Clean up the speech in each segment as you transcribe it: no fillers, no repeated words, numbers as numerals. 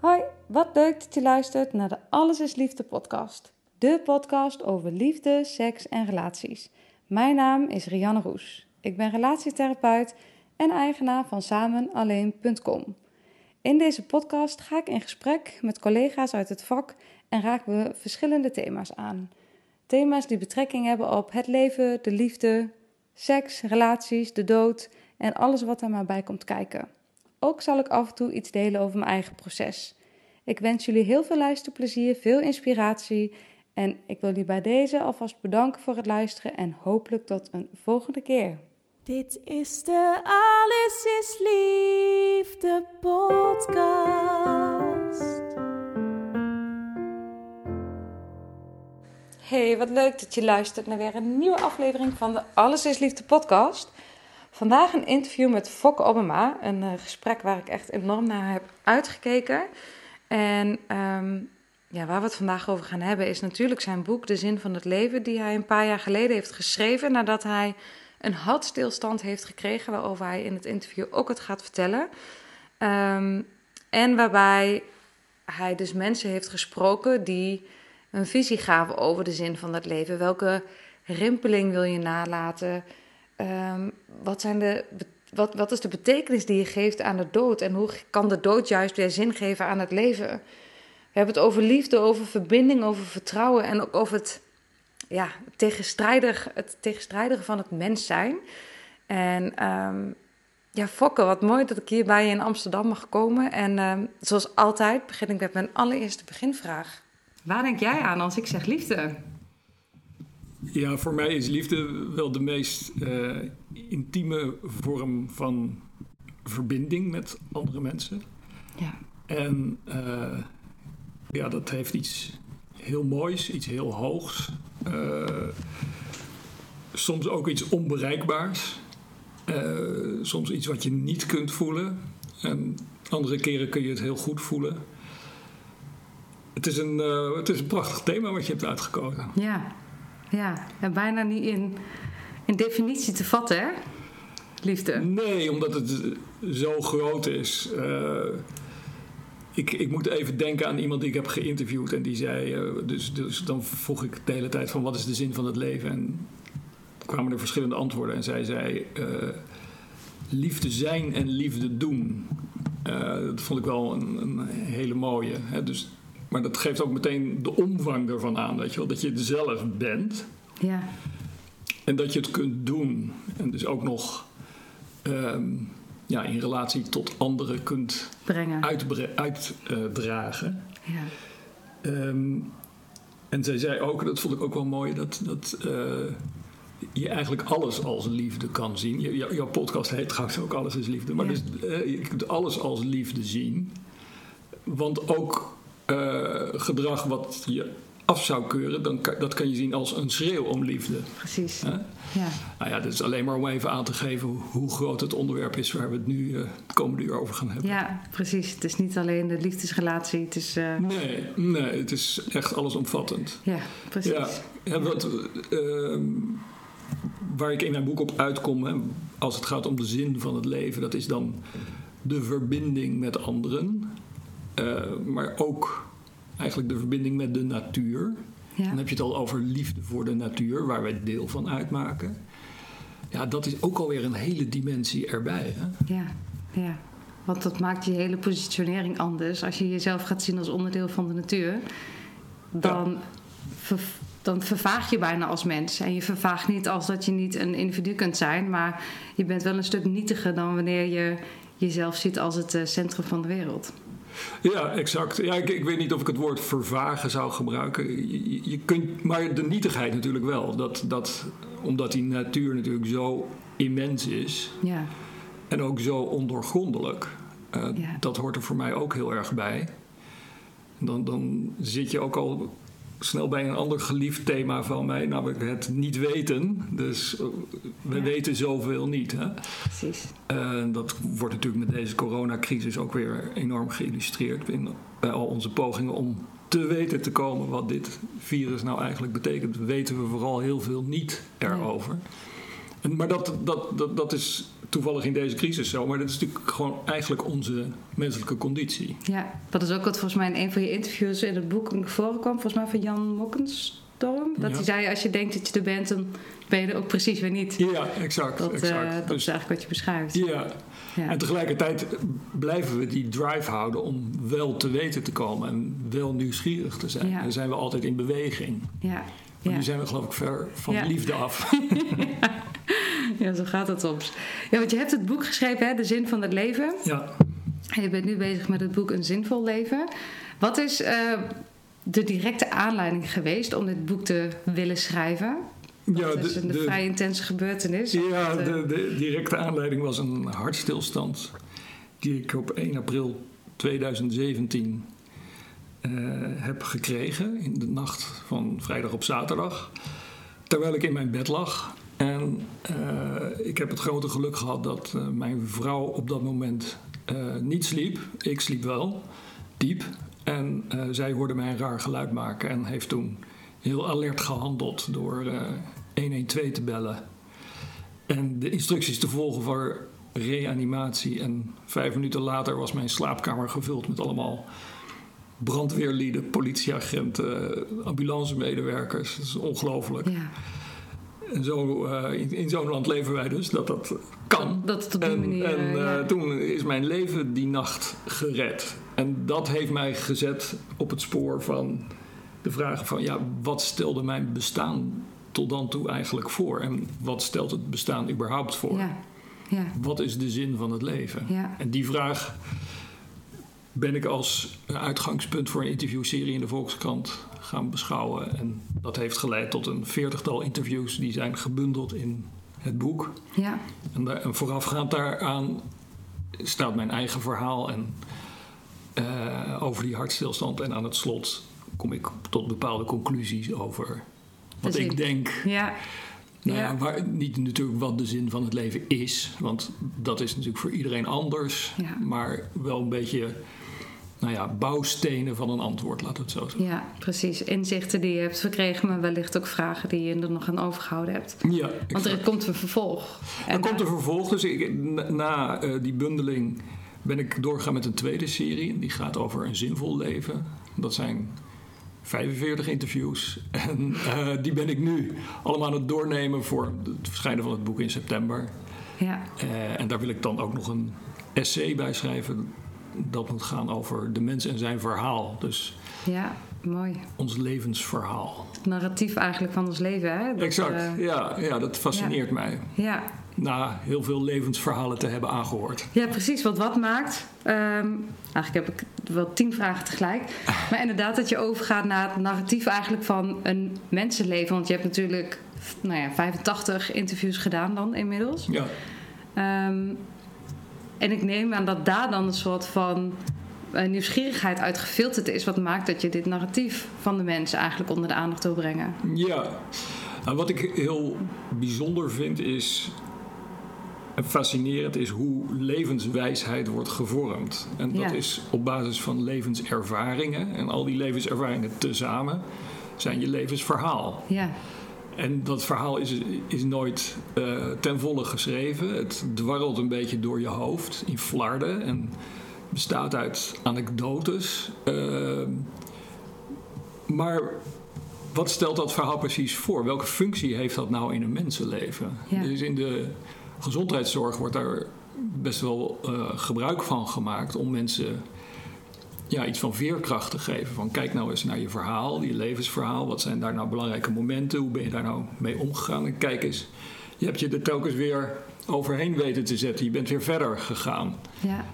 Hoi, wat leuk dat je luistert naar de Alles is Liefde podcast. De podcast over liefde, seks en relaties. Mijn naam is Rianne Roes. Ik ben relatietherapeut en eigenaar van SamenAlleen.com. In deze podcast ga ik in gesprek met collega's uit het vak en raken we verschillende thema's aan. Thema's die betrekking hebben op het leven, de liefde, seks, relaties, de dood en alles wat er maar bij komt kijken. Ook zal ik af en toe iets delen over mijn eigen proces. Ik wens jullie heel veel luisterplezier, veel inspiratie en ik wil jullie bij deze alvast bedanken voor het luisteren en hopelijk tot een volgende keer. Dit is de Alles is Liefde podcast. Hey, wat leuk dat je luistert naar weer een nieuwe aflevering van de Alles is Liefde podcast. Vandaag een interview met Fokke Obbema, een gesprek waar ik echt enorm naar heb uitgekeken. En waar we het vandaag over gaan hebben is natuurlijk zijn boek De Zin van het Leven, die hij een paar jaar geleden heeft geschreven nadat hij een hartstilstand heeft gekregen, waarover hij in het interview ook het gaat vertellen. En waarbij hij dus mensen heeft gesproken die een visie gaven over de zin van dat leven. Welke rimpeling wil je nalaten? Wat is de betekenis die je geeft aan de dood? En hoe kan de dood juist weer zin geven aan het leven? We hebben het over liefde, over verbinding, over vertrouwen en ook over het tegenstrijdige van het mens zijn. En Fokke, wat mooi dat ik hier bij je in Amsterdam mag komen. En zoals altijd begin ik met mijn allereerste beginvraag. Waar denk jij aan als ik zeg liefde? Ja, voor mij is liefde wel de meest intieme vorm van verbinding met andere mensen. Ja. En dat heeft iets heel moois, iets heel hoogs. Soms ook iets onbereikbaars. Soms iets wat je niet kunt voelen. En andere keren kun je het heel goed voelen. Het is een prachtig thema wat je hebt uitgekozen. Ja. En bijna niet in definitie te vatten, hè? Liefde. Nee, omdat het zo groot is. Ik moet even denken aan iemand die ik heb geïnterviewd. En die zei, dus dan vroeg ik de hele tijd van wat is de zin van het leven? En kwamen er verschillende antwoorden. En zij zei, liefde zijn en liefde doen. Dat vond ik wel een hele mooie. Hè? Dus, maar dat geeft ook meteen de omvang ervan aan. Weet je wel? Dat je het zelf bent. Ja. En dat je het kunt doen. En dus ook nog... in relatie tot anderen kunt uitdragen. Ja. En zij zei ook, dat vond ik ook wel mooi, dat je eigenlijk alles als liefde kan zien. Jouw podcast heet trouwens ook Alles is Liefde. Maar je kunt alles als liefde zien. Want ook gedrag wat je af zou keuren, dat kan je zien als een schreeuw om liefde. Precies. Huh? Ja. Nou ja, dat is alleen maar om even aan te geven hoe groot het onderwerp is waar we het nu het komende uur over gaan hebben. Ja, precies. Het is niet alleen de liefdesrelatie. Het is, Nee, het is echt allesomvattend. Ja, precies. Ja, en waar ik in mijn boek op uitkom, hè, als het gaat om de zin van het leven, dat is dan de verbinding met anderen. Maar ook eigenlijk de verbinding met de natuur. Ja. Dan heb je het al over liefde voor de natuur, waar wij deel van uitmaken. Ja, dat is ook alweer een hele dimensie erbij. Hè? Ja. Want dat maakt je hele positionering anders. Als je jezelf gaat zien als onderdeel van de natuur, dan vervaag je bijna als mens. En je vervaagt niet als dat je niet een individu kunt zijn, maar je bent wel een stuk nietiger dan wanneer je jezelf ziet als het centrum van de wereld. Ja, exact. Ja, ik weet niet of ik het woord vervagen zou gebruiken. Je kunt, maar de nietigheid natuurlijk wel. Dat Omdat die natuur natuurlijk zo immens is. Ja. En ook zo ondoorgrondelijk. Dat hoort er voor mij ook heel erg bij. Dan zit je ook al snel bij een ander geliefd thema van mij, namelijk het niet weten. Dus we weten zoveel niet. Hè? Precies. Dat wordt natuurlijk met deze coronacrisis ook weer enorm geïllustreerd bij al onze pogingen om te weten te komen wat dit virus nou eigenlijk betekent. Weten we vooral heel veel niet erover. Ja. Maar dat is toevallig in deze crisis zo, maar dat is natuurlijk gewoon eigenlijk onze menselijke conditie. Ja, dat is ook wat volgens mij in een van je interviews in het boek voorkwam, volgens mij van Jan Mokkenstorm. Dat hij zei, als je denkt dat je er bent, dan ben je er ook precies weer niet. Ja, exact. Dat is eigenlijk wat je beschrijft. Ja. En tegelijkertijd blijven we die drive houden om wel te weten te komen en wel nieuwsgierig te zijn. Ja. Dan zijn we altijd in beweging. Ja. Maar nu zijn we geloof ik ver van liefde af. Ja, zo gaat dat soms. Ja, want je hebt het boek geschreven, hè? De Zin van het Leven. Ja. En je bent nu bezig met het boek Een Zinvol Leven. Wat is de directe aanleiding geweest om dit boek te willen schrijven? Ja, dat is een vrij intense gebeurtenis. Ja, de directe aanleiding was een hartstilstand die ik op 1 april 2017 heb gekregen. In de nacht van vrijdag op zaterdag. Terwijl ik in mijn bed lag. En ik heb het grote geluk gehad dat mijn vrouw op dat moment niet sliep. Ik sliep wel, diep. En zij hoorde mij een raar geluid maken en heeft toen heel alert gehandeld door 112 te bellen. En de instructies te volgen voor reanimatie. En 5 minuten later was mijn slaapkamer gevuld met allemaal brandweerlieden, politieagenten, ambulancemedewerkers. Dat is ongelooflijk. Ja. En zo, in zo'n land leven wij dus, dat kan. Dat is op die manier. En toen is mijn leven die nacht gered. En dat heeft mij gezet op het spoor van de vraag van, ja, wat stelde mijn bestaan tot dan toe eigenlijk voor? En wat stelt het bestaan überhaupt voor? Ja. Ja. Wat is de zin van het leven? Ja. En die vraag ben ik als uitgangspunt voor een interviewserie in de Volkskrant gaan beschouwen. En dat heeft geleid tot een 40-tal interviews die zijn gebundeld in het boek. Ja. En voorafgaand daaraan staat mijn eigen verhaal en over die hartstilstand. En aan het slot kom ik tot bepaalde conclusies over wat ik denk. Ja. Nou, niet natuurlijk wat de zin van het leven is, want dat is natuurlijk voor iedereen anders. Ja. Maar wel een beetje, nou ja, bouwstenen van een antwoord, laat het zo zeggen. Ja, precies. Inzichten die je hebt verkregen, maar wellicht ook vragen die je er nog aan overgehouden hebt. Ja, exact. Want er komt een vervolg. Komt een vervolg. Dus na die bundeling ben ik doorgegaan met een tweede serie. Die gaat over een zinvol leven. Dat zijn 45 interviews. En die ben ik nu allemaal aan het doornemen voor het verschijnen van het boek in september. Ja. En daar wil ik dan ook nog een essay bij schrijven. Dat moet gaan over de mens en zijn verhaal. Dus ja, mooi. Ons levensverhaal. Het narratief eigenlijk van ons leven, hè? Exact, ja, dat fascineert mij. Ja. Na heel veel levensverhalen te hebben aangehoord. Ja, precies. Want wat maakt... eigenlijk heb ik wel 10 vragen tegelijk. Maar inderdaad dat je overgaat naar het narratief eigenlijk van een mensenleven. Want je hebt natuurlijk 85 interviews gedaan dan inmiddels. Ja. En ik neem aan dat daar dan een soort van nieuwsgierigheid uit gefilterd is. Wat maakt dat je dit narratief van de mensen eigenlijk onder de aandacht wil brengen? Ja. Nou, wat ik heel bijzonder vind is... En fascinerend is hoe levenswijsheid wordt gevormd. En dat is op basis van levenservaringen. En al die levenservaringen tezamen zijn je levensverhaal. Ja. En dat verhaal is nooit ten volle geschreven. Het dwarrelt een beetje door je hoofd in flarden. En bestaat uit anekdotes. Maar wat stelt dat verhaal precies voor? Welke functie heeft dat nou in een mensenleven? Ja. Dus in de gezondheidszorg wordt daar best wel gebruik van gemaakt om mensen iets van veerkracht te geven. Van kijk nou eens naar je verhaal, je levensverhaal. Wat zijn daar nou belangrijke momenten? Hoe ben je daar nou mee omgegaan? En kijk eens, je hebt je er telkens weer overheen weten te zetten. Je bent weer verder gegaan. Ja.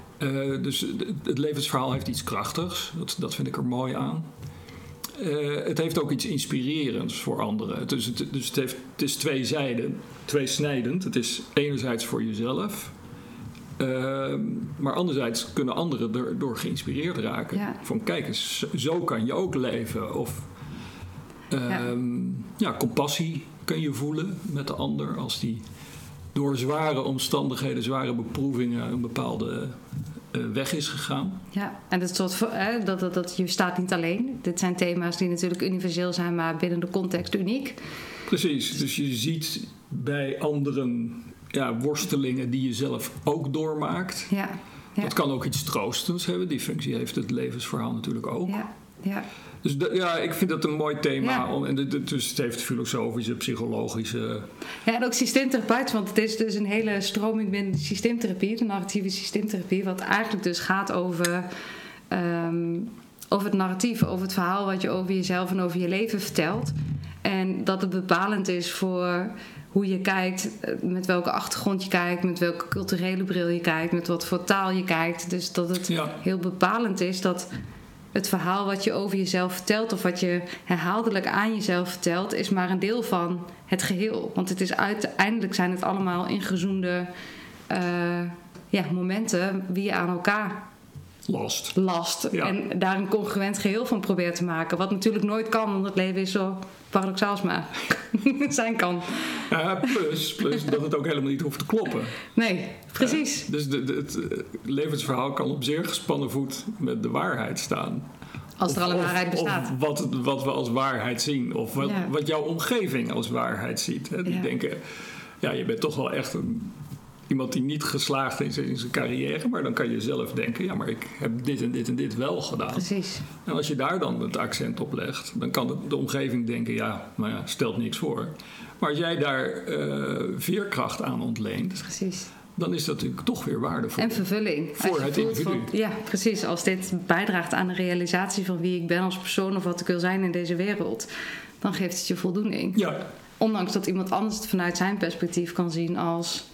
Dus het levensverhaal heeft iets krachtigs. Dat vind ik er mooi aan. Het heeft ook iets inspirerends voor anderen. Dus het is twee zijden, tweesnijdend. Het is enerzijds voor jezelf, maar anderzijds kunnen anderen erdoor geïnspireerd raken. Ja. Van kijk eens, zo kan je ook leven. Of compassie kun je voelen met de ander als die door zware omstandigheden, zware beproevingen een bepaalde weg is gegaan. Ja, en dat je staat niet alleen. Dit zijn thema's die natuurlijk universeel zijn, maar binnen de context uniek. Precies, dus je ziet bij anderen worstelingen die je zelf ook doormaakt. Ja, ja. Dat kan ook iets troostends hebben. Die functie heeft het levensverhaal natuurlijk ook. Ja, ja. Dus ik vind dat een mooi thema. Ja. Dus het heeft filosofische, psychologische... Ja, en ook systeemtherapeut. Want het is dus een hele stroming binnen systeemtherapie. De narratieve systeemtherapie. Wat eigenlijk dus gaat over het narratief. Over het verhaal wat je over jezelf en over je leven vertelt. En dat het bepalend is voor hoe je kijkt. Met welke achtergrond je kijkt. Met welke culturele bril je kijkt. Met wat voor taal je kijkt. Dus dat het heel bepalend is dat... Het verhaal wat je over jezelf vertelt... of wat je herhaaldelijk aan jezelf vertelt... is maar een deel van het geheel. Want het is uiteindelijk zijn het allemaal ingezoomde momenten... die je aan elkaar last. Ja. En daar een congruent geheel van probeert te maken. Wat natuurlijk nooit kan, want het leven is zo paradoxaal als maar zijn kan. Ja, plus dat het ook helemaal niet hoeft te kloppen. Nee, precies. Dus het levensverhaal kan op zeer gespannen voet met de waarheid staan. Als er al een waarheid bestaat. Of wat we als waarheid zien. Of wat jouw omgeving als waarheid ziet. Hè? Die denken, je bent toch wel echt iemand die niet geslaagd is in zijn carrière. Maar dan kan je zelf denken, maar ik heb dit en dit en dit wel gedaan. Precies. En als je daar dan het accent op legt, dan kan de omgeving denken, stelt niks voor. Maar als jij daar veerkracht aan ontleent, precies, dan is dat natuurlijk toch weer waardevol. En vervulling. Voor het individu. Ja, precies. Als dit bijdraagt aan de realisatie van wie ik ben als persoon of wat ik wil zijn in deze wereld, dan geeft het je voldoening. Ja. Ondanks dat iemand anders het vanuit zijn perspectief kan zien als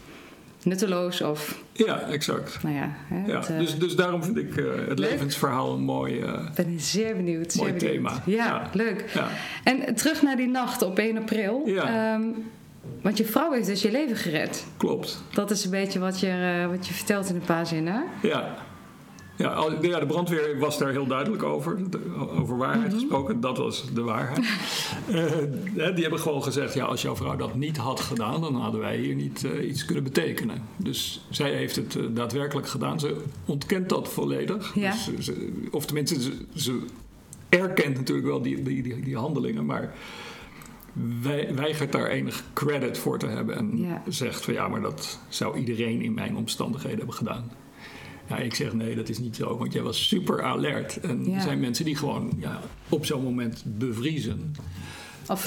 nutteloos of... Ja, exact. Nou ja, dus daarom vind ik het levensverhaal een mooi thema. Ik ben zeer benieuwd. Mooi thema. Ja, leuk. Ja. En terug naar die nacht op 1 april. Ja. Want je vrouw heeft dus je leven gered. Klopt. Dat is een beetje wat je vertelt in een paar zinnen. Ja. De brandweer was daar heel duidelijk over. Over waarheid gesproken. Dat was de waarheid. Die hebben gewoon gezegd... als jouw vrouw dat niet had gedaan... dan hadden wij hier niet iets kunnen betekenen. Dus zij heeft het daadwerkelijk gedaan. Ze ontkent dat volledig. Ja. Dus ze erkent natuurlijk wel die handelingen... maar weigert daar enig credit voor te hebben. En zegt van maar dat zou iedereen in mijn omstandigheden hebben gedaan. Ja, ik zeg nee, dat is niet zo, want jij was super alert. En er zijn mensen die gewoon op zo'n moment bevriezen. Of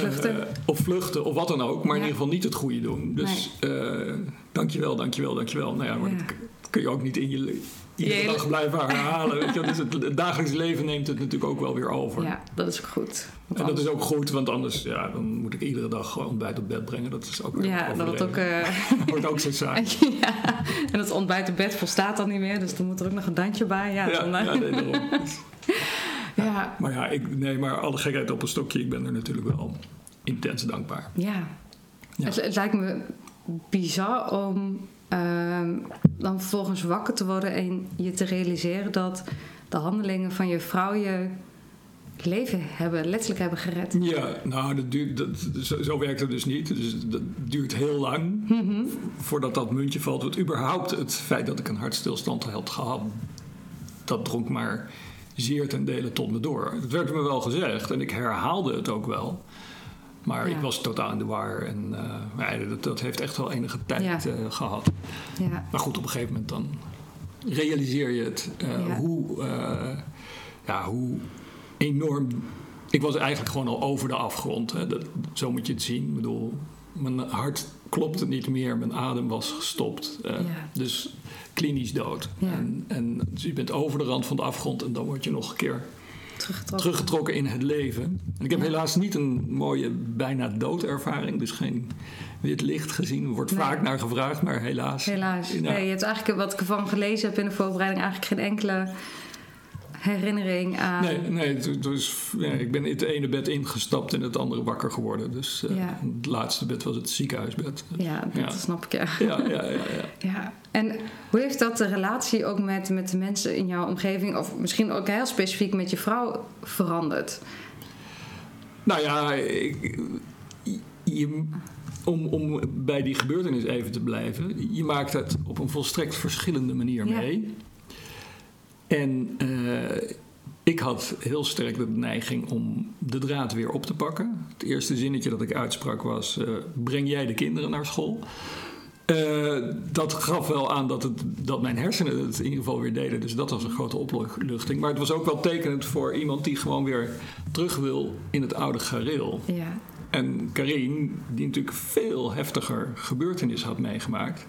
vluchten. Of wat dan ook, maar in ieder geval niet het goede doen. Dus dankjewel. Nou ja, maar dat kun je ook niet in je iedere dag blijven herhalen. Weet je? Dus het dagelijks leven neemt het natuurlijk ook wel weer over. Ja, dat is ook goed. En dat is ook goed, want anders dan moet ik iedere dag gewoon ontbijt op bed brengen. Dat is ook weer wordt ook zo saai. En dat ontbijt op bed volstaat dan niet meer, dus dan moet er ook nog een dansje bij. Maar alle gekheid op een stokje, ik ben er natuurlijk wel intens dankbaar. Ja, ja. Het lijkt me bizar om dan vervolgens wakker te worden en je te realiseren dat de handelingen van je vrouw je leven letterlijk hebben gered. Ja, nou, zo werkt het dus niet. Dus dat duurt heel lang voordat dat muntje valt. Want überhaupt het feit dat ik een hartstilstand had gehad, dat dronk maar zeer ten dele tot me door. Dat werd me wel gezegd en ik herhaalde het ook wel. Maar ik was totaal in de war. En dat heeft echt wel enige tijd gehad. Ja. Maar goed, op een gegeven moment dan realiseer je het. Hoe enorm... Ik was eigenlijk gewoon al over de afgrond. Hè. Zo moet je het zien. Ik bedoel, mijn hart klopte niet meer. Mijn adem was gestopt. Dus klinisch dood. Ja. Dus je bent over de rand van de afgrond. En dan word je nog een keer teruggetrokken in het leven. En ik heb helaas niet een mooie bijna doodervaring. Dus geen wit licht gezien. Er wordt vaak naar gevraagd, maar helaas. Nee, je hebt eigenlijk, wat ik ervan gelezen heb in de voorbereiding, eigenlijk geen enkele herinnering aan... Nee, dus, ja, ik ben in het ene bed ingestapt en het andere wakker geworden. Dus ja. Het laatste bed was het ziekenhuisbed. Ja, dat snap ik. Ja. En hoe heeft dat de relatie ook met de mensen in jouw omgeving... of misschien ook heel specifiek met je vrouw veranderd? Nou ja, om bij die gebeurtenis even te blijven... je maakt het op een volstrekt verschillende manier mee... En ik had heel sterk de neiging om de draad weer op te pakken. Het eerste zinnetje dat ik uitsprak was... breng jij de kinderen naar school? Dat gaf wel aan dat mijn hersenen het in ieder geval weer deden. Dus dat was een grote opluchting. Maar het was ook wel tekenend voor iemand die gewoon weer terug wil in het oude gareel. Ja. En Carine, die natuurlijk veel heftiger gebeurtenis had meegemaakt...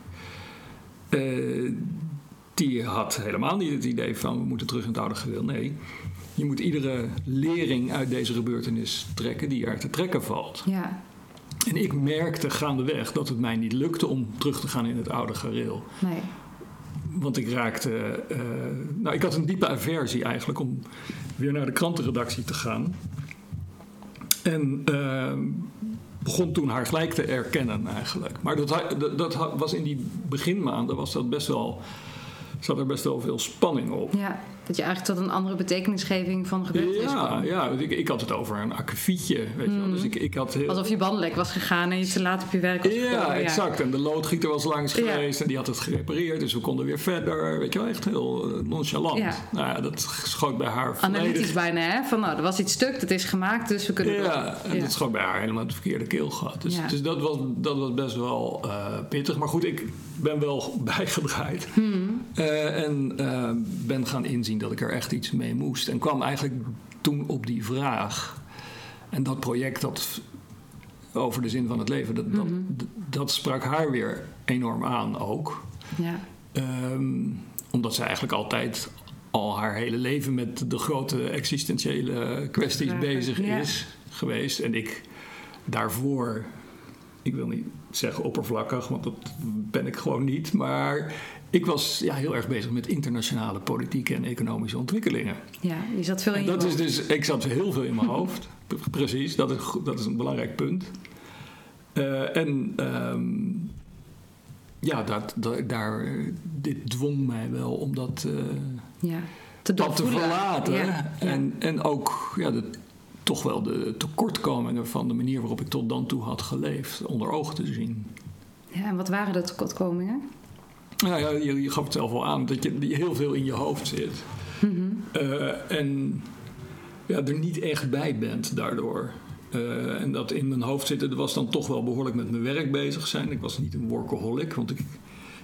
die had helemaal niet het idee van... we moeten terug in het oude gewil. Nee, je moet iedere lering uit deze gebeurtenis trekken... die er te trekken valt. Ja. En ik merkte gaandeweg dat het mij niet lukte... om terug te gaan in het oude gareel. Nee. Want ik raakte... ik had een diepe aversie eigenlijk... om weer naar de krantenredactie te gaan. En... begon toen haar gelijk te erkennen eigenlijk. Maar dat was in die beginmaanden... was dat best wel... zat er best wel veel spanning op. Ja, dat je eigenlijk tot een andere betekenisgeving van gebeurd is. Ja, ik had het over een akkefietje. Weet je wel. Dus ik had heel... Alsof je bandlek was gegaan en je te laat op je werk was gekomen. Ja, exact. En de loodgieter was langs geweest en die had het gerepareerd. Dus we konden weer verder. Weet je wel, echt heel nonchalant. Ja. Nou ja, dat schoot bij haar analytisch bijna, hè? Van nou, er was iets stuk, dat is gemaakt, dus we kunnen... Ja, en dat schoot bij haar helemaal het verkeerde keel gehad. Dus, dus dat was best wel pittig. Maar goed, ik ben wel bijgedraaid. En ben gaan inzien dat ik er echt iets mee moest. En kwam eigenlijk toen op die vraag. En dat project dat over de zin van het leven... dat sprak haar weer enorm aan ook. Ja. Omdat zij eigenlijk altijd al haar hele leven... met de grote existentiële kwesties bezig is geweest. En ik daarvoor... ik wil niet zeggen oppervlakkig, want dat ben ik gewoon niet. Maar... ik was heel erg bezig met internationale politieke en economische ontwikkelingen. Ja, je zat veel in je hoofd. Dus, ik zat heel veel in mijn hoofd. Precies, dat is een belangrijk punt. Dit dwong mij wel om dat te verlaten. Ja. En ook toch wel de tekortkomingen van de manier waarop ik tot dan toe had geleefd onder ogen te zien. Ja, en wat waren de tekortkomingen? Nou ja, je gaf het zelf al aan dat je heel veel in je hoofd zit. Er niet echt bij bent daardoor. En dat in mijn hoofd zitten, dat was dan toch wel behoorlijk met mijn werk bezig zijn. Ik was niet een workaholic, want ik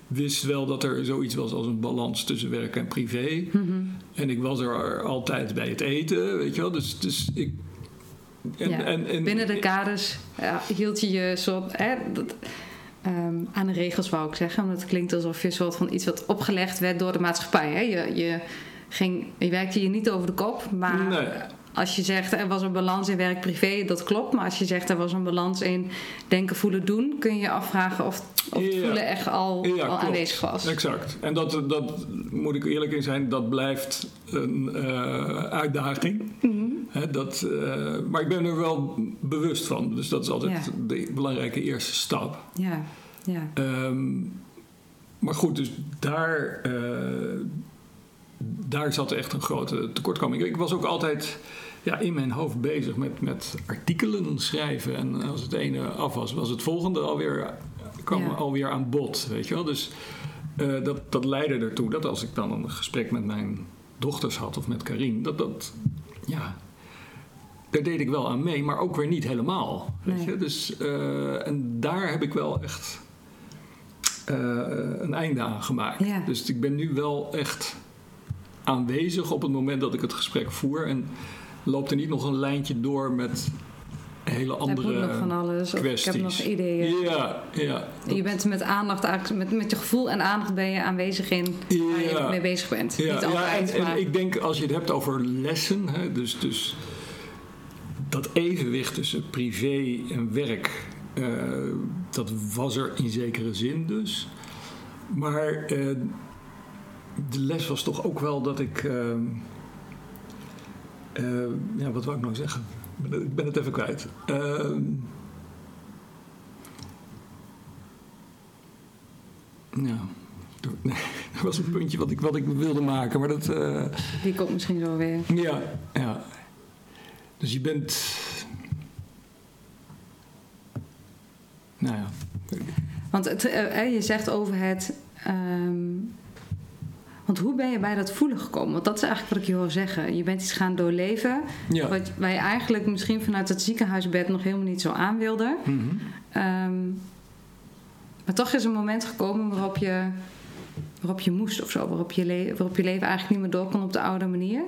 wist wel dat er zoiets was als een balans tussen werk en privé. En ik was er altijd bij het eten, weet je wel. Dus ik... En binnen de kaders hield je je soort... aan de regels wou ik zeggen, want het klinkt alsof je soort van iets wat opgelegd werd door de maatschappij. Hè? Je werkte je niet over de kop, maar als je zegt er was een balans in werk-privé, dat klopt. Maar als je zegt er was een balans in denken, voelen, doen, kun je je afvragen of het voelen echt al aanwezig was. Exact. En dat moet ik eerlijk in zijn, dat blijft een uitdaging. Maar ik ben er wel bewust van. Dus dat is altijd de belangrijke eerste stap. Ja. Ja. Maar goed, dus daar zat echt een grote tekortkoming. Ik was ook altijd in mijn hoofd bezig met artikelen schrijven. En als het ene af was, was het volgende kwam alweer aan bod. Weet je wel? Dus dat leidde ertoe dat als ik dan een gesprek met mijn dochters had of met Carine, daar deed ik wel aan mee, maar ook weer niet helemaal. Weet je? Dus, en daar heb ik wel echt een einde aan gemaakt. Ja. Dus ik ben nu wel echt aanwezig op het moment dat ik het gesprek voer. En loopt er niet nog een lijntje door met hele andere van alles, kwesties. Ik heb nog ideeën. Ja, je bent met aandacht eigenlijk, met je gevoel en aandacht ben je aanwezig in waar je mee bezig bent. Ja, niet altijd, en ik denk als je het hebt over lessen, hè, dus dat evenwicht tussen privé en werk, dat was er in zekere zin dus. Maar de les was toch ook wel dat ik Ja, wat wou ik nou zeggen? Ik ben het even kwijt. Ja, dat was een puntje wat ik wilde maken, maar dat... Die komt misschien zo weer. Ja, ja. Dus je bent... Nou ja. Want het, je zegt over het... Want hoe ben je bij dat voelen gekomen? Want dat is eigenlijk wat ik je hoor zeggen. Je bent iets gaan doorleven. Ja. Wat wij eigenlijk misschien vanuit het ziekenhuisbed nog helemaal niet zo aan wilden. Mm-hmm. Maar toch is een moment gekomen waarop je moest of zo. Waarop je leven eigenlijk niet meer door kon op de oude manier.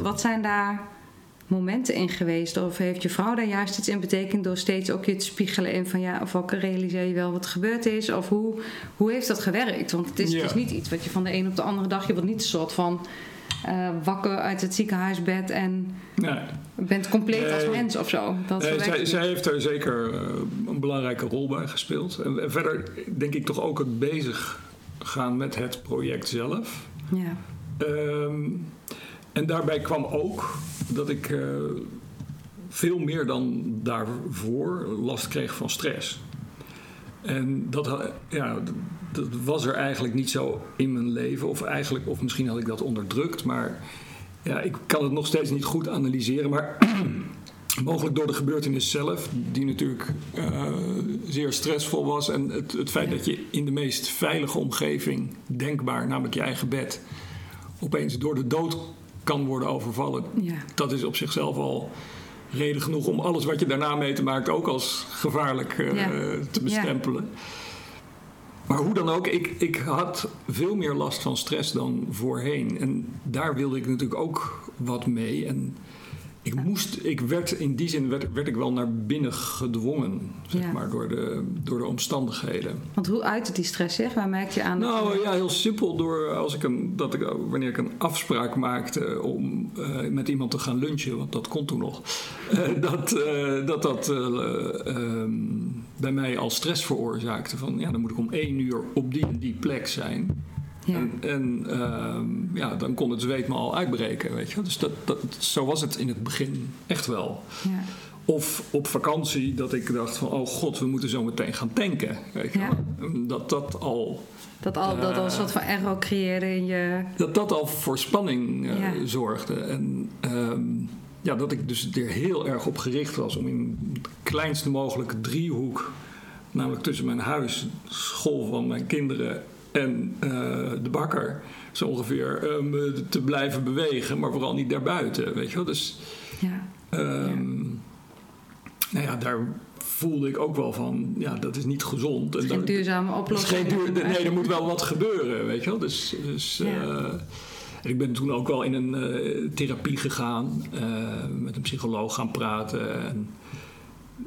Wat zijn daar momenten in geweest? Of heeft je vrouw daar juist iets in betekend door steeds ook je te spiegelen in van ja, of ook realiseer je wel wat er gebeurd is? Of hoe heeft dat gewerkt? Want het is dus niet iets wat je van de een op de andere dag, je wordt niet een soort van wakker uit het ziekenhuisbed en bent compleet als mens of zo. Zij heeft er zeker een belangrijke rol bij gespeeld. En verder denk ik toch ook het bezig gaan met het project zelf. Ja. En daarbij kwam ook dat ik veel meer dan daarvoor last kreeg van stress. En dat was er eigenlijk niet zo in mijn leven. Of misschien had ik dat onderdrukt. Maar ja, ik kan het nog steeds niet goed analyseren. Maar mogelijk door de gebeurtenis zelf, die natuurlijk zeer stressvol was. En het feit dat je in de meest veilige omgeving denkbaar, namelijk je eigen bed, opeens door de dood kan worden overvallen. Ja. Dat is op zichzelf al reden genoeg om alles wat je daarna mee te maken ook als gevaarlijk te bestempelen. Ja. Maar hoe dan ook, ik had veel meer last van stress dan voorheen. En daar wilde ik natuurlijk ook wat mee. En werd ik wel naar binnen gedwongen, zeg maar, door de omstandigheden. Want hoe uitte die stress zich? Waar merk je aan? Nou ja, heel simpel. Wanneer ik een afspraak maakte om met iemand te gaan lunchen, want dat kon toen nog, bij mij al stress veroorzaakte. Van ja, dan moet ik om 1:00 op die en die plek zijn. Ja. En dan kon het zweet me al uitbreken, weet je. Dus zo was het in het begin echt wel. Ja. Of op vakantie dat ik dacht van, oh god, we moeten zo meteen gaan tanken, weet je. Ja. Dat al een soort van error creëerde in je... Dat al voor spanning zorgde. En dat ik dus er heel erg op gericht was om in de kleinste mogelijke driehoek, namelijk tussen mijn huis, school van mijn kinderen en de bakker zo ongeveer te blijven bewegen, maar vooral niet daarbuiten, weet je wel. Dus nou ja, daar voelde ik ook wel van, ja, dat is niet gezond. Het is geen duurzame oplossing. Nee, er moet wel wat gebeuren, weet je wel. Ik ben toen ook wel in een therapie gegaan, met een psycholoog gaan praten. En,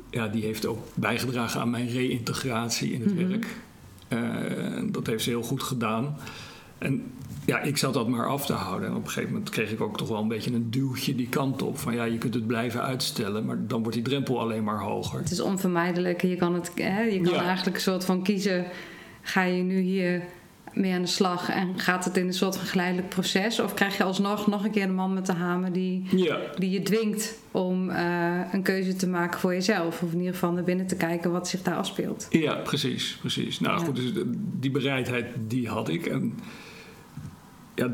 ja, die heeft ook bijgedragen aan mijn reïntegratie in het werk. Dat heeft ze heel goed gedaan. En ja, ik zat dat maar af te houden. En op een gegeven moment kreeg ik ook toch wel een beetje een duwtje die kant op. Van ja, je kunt het blijven uitstellen, maar dan wordt die drempel alleen maar hoger. Het is onvermijdelijk. Je kan eigenlijk een soort van kiezen. Ga je nu hier mee aan de slag en gaat het in een soort van geleidelijk proces? Of krijg je alsnog nog een keer de man met de hamer die je dwingt om een keuze te maken voor jezelf? Of in ieder geval naar binnen te kijken wat zich daar afspeelt. Ja, precies. Nou goed, dus die bereidheid die had ik. En ja,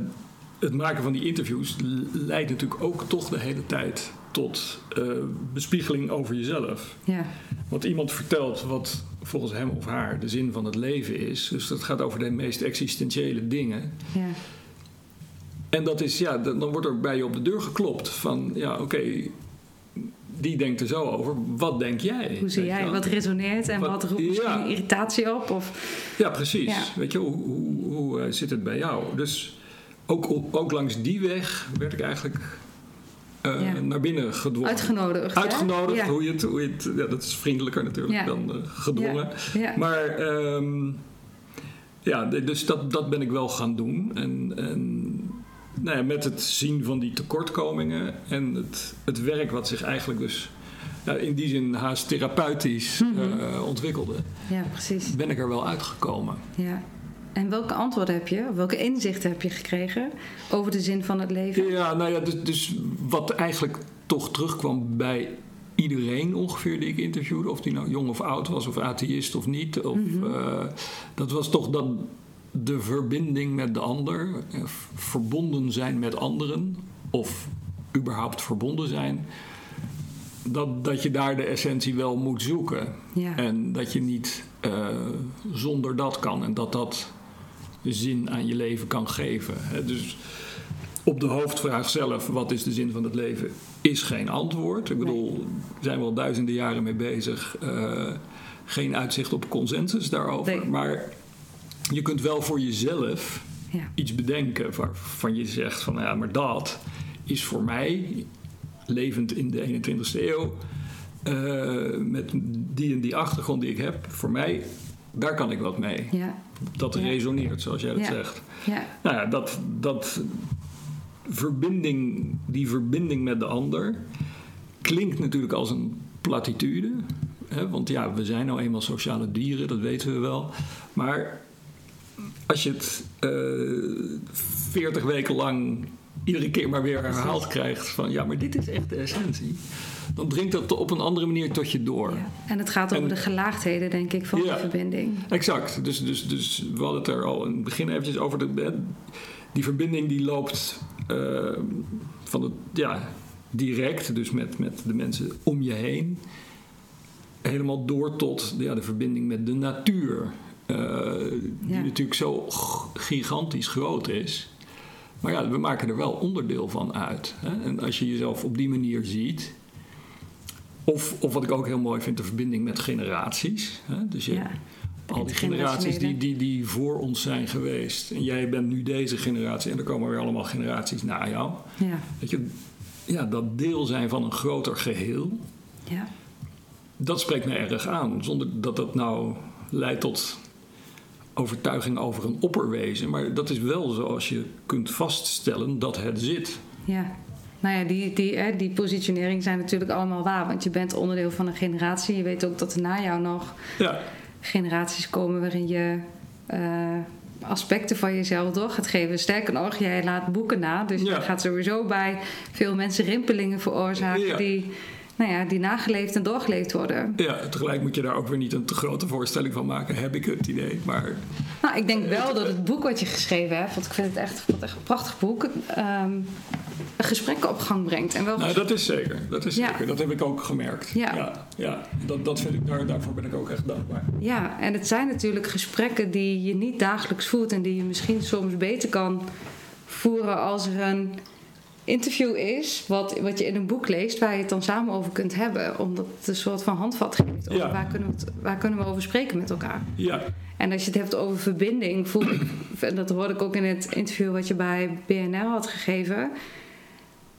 het maken van die interviews leidt natuurlijk ook toch de hele tijd tot bespiegeling over jezelf. Ja. Want iemand vertelt wat volgens hem of haar de zin van het leven is. Dus dat gaat over de meest existentiële dingen. Ja. En dat is, ja, dan wordt er bij je op de deur geklopt. Van, ja, oké, die denkt er zo over. Wat denk jij? Hoe zie jij? Wat resoneert en wat roept misschien irritatie op? Of... Ja, precies. Ja. Weet je, hoe zit het bij jou? Dus ook langs die weg werd ik eigenlijk... naar binnen gedwongen. Uitgenodigd, hè? Hoe je het... Ja, dat is vriendelijker natuurlijk dan gedwongen. Ja. Ja. Maar dus dat ben ik wel gaan doen. En met het zien van die tekortkomingen en het werk wat zich eigenlijk dus in die zin haast therapeutisch ontwikkelde. Ja, precies. Ben ik er wel uitgekomen. Ja. En welke antwoorden heb je? Of welke inzichten heb je gekregen over de zin van het leven? Ja, nou ja, dus wat eigenlijk toch terugkwam bij iedereen ongeveer die ik interviewde, of die nou jong of oud was, of atheïst of niet, of, dat was toch dat de verbinding met de ander, verbonden zijn met anderen, of überhaupt verbonden zijn, dat je daar de essentie wel moet zoeken. Ja. En dat je niet zonder dat kan. En dat zin aan je leven kan geven. He, dus op de hoofdvraag zelf, wat is de zin van het leven, is geen antwoord. Ik bedoel, we zijn wel duizenden jaren mee bezig. Geen uitzicht op consensus daarover. Nee. Maar je kunt wel voor jezelf iets bedenken waarvan je zegt van ja, maar dat is voor mij, levend in de 21ste eeuw, met die en die achtergrond die ik heb, voor mij, daar kan ik wat mee. Ja. Dat resoneert, zoals jij dat zegt. Ja. Nou ja, dat verbinding, die verbinding met de ander, klinkt natuurlijk als een platitude. Hè? Want ja, we zijn nou eenmaal sociale dieren, dat weten we wel. Maar als je het 40 weken lang iedere keer maar weer herhaald krijgt van ja, maar dit is echt de essentie, dan dringt dat op een andere manier tot je door. Ja. En het gaat over de gelaagdheden, denk ik, van de verbinding. Exact. Dus we hadden het er al in het begin eventjes over. Die verbinding die loopt van het, direct, dus met de mensen om je heen, helemaal door tot de verbinding met de natuur. Die natuurlijk zo gigantisch groot is. Maar ja, we maken er wel onderdeel van uit. Hè? En als je jezelf op die manier ziet, of wat ik ook heel mooi vind, de verbinding met generaties. Hè? Dus je al die generaties die voor ons zijn geweest. En jij bent nu deze generatie en er komen weer allemaal generaties na jou. Ja. Weet je, dat deel zijn van een groter geheel. Ja. Dat spreekt mij erg aan. Zonder dat nou leidt tot overtuiging over een opperwezen. Maar dat is wel zoals je kunt vaststellen dat het zit. Ja, nou ja, die positionering zijn natuurlijk allemaal waar. Want je bent onderdeel van een generatie. Je weet ook dat er na jou nog generaties komen waarin je aspecten van jezelf door gaat geven. Sterker nog, jij laat boeken na. Dus dat gaat sowieso bij veel mensen rimpelingen veroorzaken die nageleefd en doorgeleefd worden. Ja, tegelijk moet je daar ook weer niet een te grote voorstelling van maken, heb ik het idee. Maar nou, ik denk wel dat het boek wat je geschreven hebt, want ik vind het echt een prachtig boek, gesprekken op gang brengt. En wel dat is zeker. Dat heb ik ook gemerkt. Ja. Dat vind ik, daarvoor ben ik ook echt dankbaar. Ja, en het zijn natuurlijk gesprekken die je niet dagelijks voert en die je misschien soms beter kan voeren als er een interview is, wat je in een boek leest, waar je het dan samen over kunt hebben, omdat het een soort van handvat geeft. Of waar kunnen we over spreken met elkaar? Ja. En als je het hebt over verbinding, voel ik, en dat hoorde ik ook in het interview wat je bij BNL had gegeven,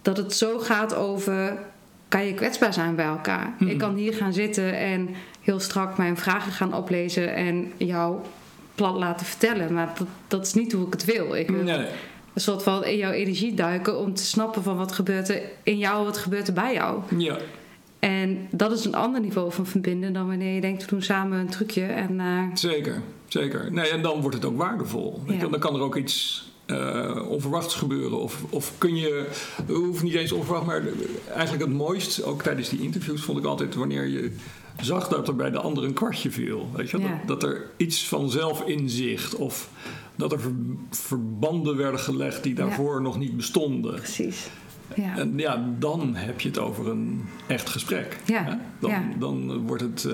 dat het zo gaat over, kan je kwetsbaar zijn bij elkaar? Mm-hmm. Ik kan hier gaan zitten en heel strak mijn vragen gaan oplezen en jou plat laten vertellen, maar dat is niet hoe ik het wil. Ik wil een soort van in jouw energie duiken om te snappen van wat gebeurt er in jou, wat gebeurt er bij jou. Ja. En dat is een ander niveau van verbinden dan wanneer je denkt, we doen samen een trucje. En, Zeker. Nee, en dan wordt het ook waardevol. Ja. Dan kan er ook iets onverwachts gebeuren. Of kun je, hoeft niet eens onverwacht, maar eigenlijk het mooist, ook tijdens die interviews vond ik altijd, wanneer je zag dat er bij de ander een kwartje viel. Weet je? Ja. Dat er iets van zelfinzicht of dat er verbanden werden gelegd die daarvoor nog niet bestonden. Precies. Ja. En dan heb je het over een echt gesprek. Ja. Hè? Dan wordt het,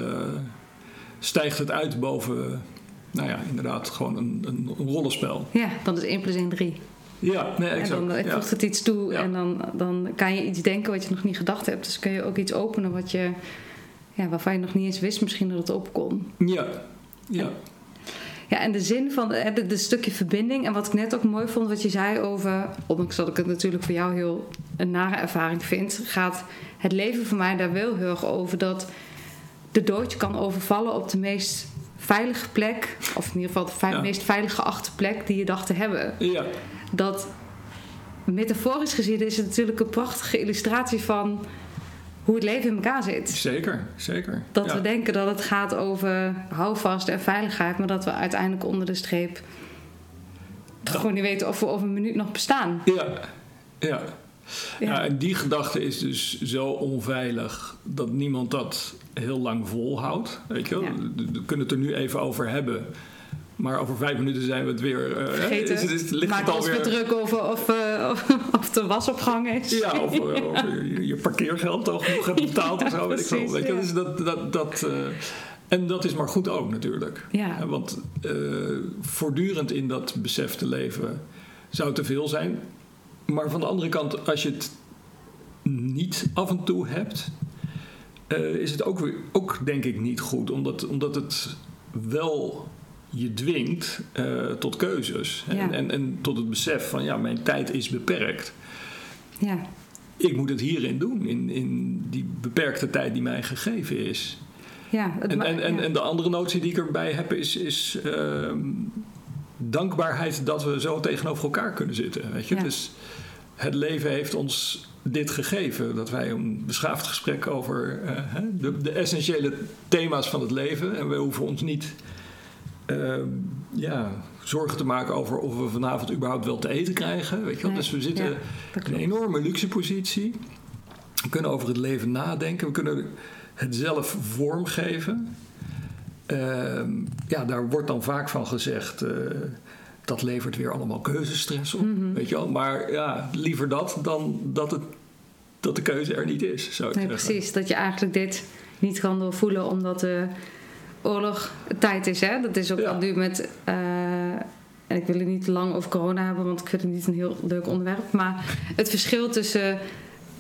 stijgt het uit boven, nou ja, inderdaad gewoon een rollenspel. Ja, dan is 1 + 1 = 3. Ja, nee, exact. En dan voegt het iets toe en dan kan je iets denken wat je nog niet gedacht hebt. Dus kun je ook iets openen wat je, waarvan je nog niet eens wist misschien dat het opkomt. Ja. Ja, en de zin van de stukje verbinding. En wat ik net ook mooi vond, wat je zei over, ondanks dat ik het natuurlijk voor jou heel een nare ervaring vind, gaat het leven voor mij daar wel heel erg over dat de dood je kan overvallen op de meest veilige plek, of in ieder geval de meest veilige geachte plek die je dacht te hebben. Ja. Dat metaforisch gezien is het natuurlijk een prachtige illustratie van hoe het leven in elkaar zit. Zeker. Dat we denken dat het gaat over houvast en veiligheid, maar dat we uiteindelijk onder de streep gewoon niet weten of we over een minuut nog bestaan. Ja. En die gedachte is dus zo onveilig dat niemand dat heel lang volhoudt. Weet je wel? Ja. We kunnen het er nu even over hebben. Maar over 5 minuten zijn we het weer... Vergeten. Maak ons weer druk over of de was opgehangen is. Ja, of je parkeergeld al genoeg hebt betaald. Ja, of zo, precies, weet ik wel. Weet je? Ja. Dus en dat is maar goed ook natuurlijk. Ja. Want voortdurend in dat besef te leven zou te veel zijn. Maar van de andere kant, als je het niet af en toe hebt... is het ook denk ik niet goed. Omdat het wel... je dwingt tot keuzes. Ja. En tot het besef van... ja, mijn tijd is beperkt. Ja. Ik moet het hierin doen. In die beperkte tijd die mij gegeven is. Ja, en de andere notie die ik erbij heb... is dankbaarheid dat we zo tegenover elkaar kunnen zitten. Weet je? Ja. Dus het leven heeft ons dit gegeven. Dat wij een beschaafd gesprek over... de essentiële thema's van het leven. En we hoeven ons niet... zorgen te maken over of we vanavond überhaupt wel te eten krijgen. Weet je wel? Nee, dus we zitten in een enorme luxe positie. We kunnen over het leven nadenken. We kunnen het zelf vormgeven. Daar wordt dan vaak van gezegd... dat levert weer allemaal keuzestress op. Mm-hmm. Weet je wel? Maar ja, liever dat dan dat de keuze er niet is. Zou ik zeggen. Precies, dat je eigenlijk dit niet kan doorvoelen omdat... oorlog tijd is, hè? Dat is ook al nu met... en ik wil het niet lang over corona hebben... want ik vind het niet een heel leuk onderwerp... maar het verschil tussen...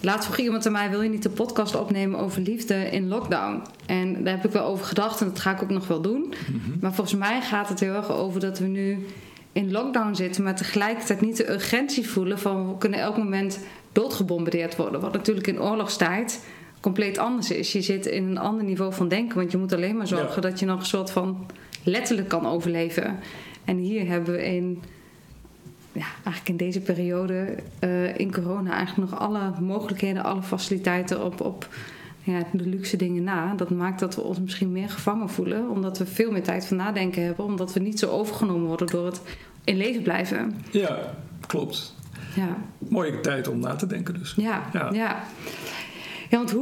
laatst vroeg iemand aan mij... wil je niet de podcast opnemen over liefde in lockdown? En daar heb ik wel over gedacht... en dat ga ik ook nog wel doen. Mm-hmm. Maar volgens mij gaat het heel erg over dat we nu... in lockdown zitten... maar tegelijkertijd niet de urgentie voelen... van we kunnen elk moment doodgebombardeerd worden... wat natuurlijk in oorlogstijd... compleet anders is. Je zit in een ander niveau van denken. Want je moet alleen maar zorgen dat je nog een soort van letterlijk kan overleven. En hier hebben we eigenlijk in deze periode in corona eigenlijk nog alle mogelijkheden, alle faciliteiten op de luxe dingen na. Dat maakt dat we ons misschien meer gevangen voelen. Omdat we veel meer tijd van nadenken hebben. Omdat we niet zo overgenomen worden door het in leven blijven. Ja, klopt. Ja. Mooie tijd om na te denken dus. Ja. Ja, want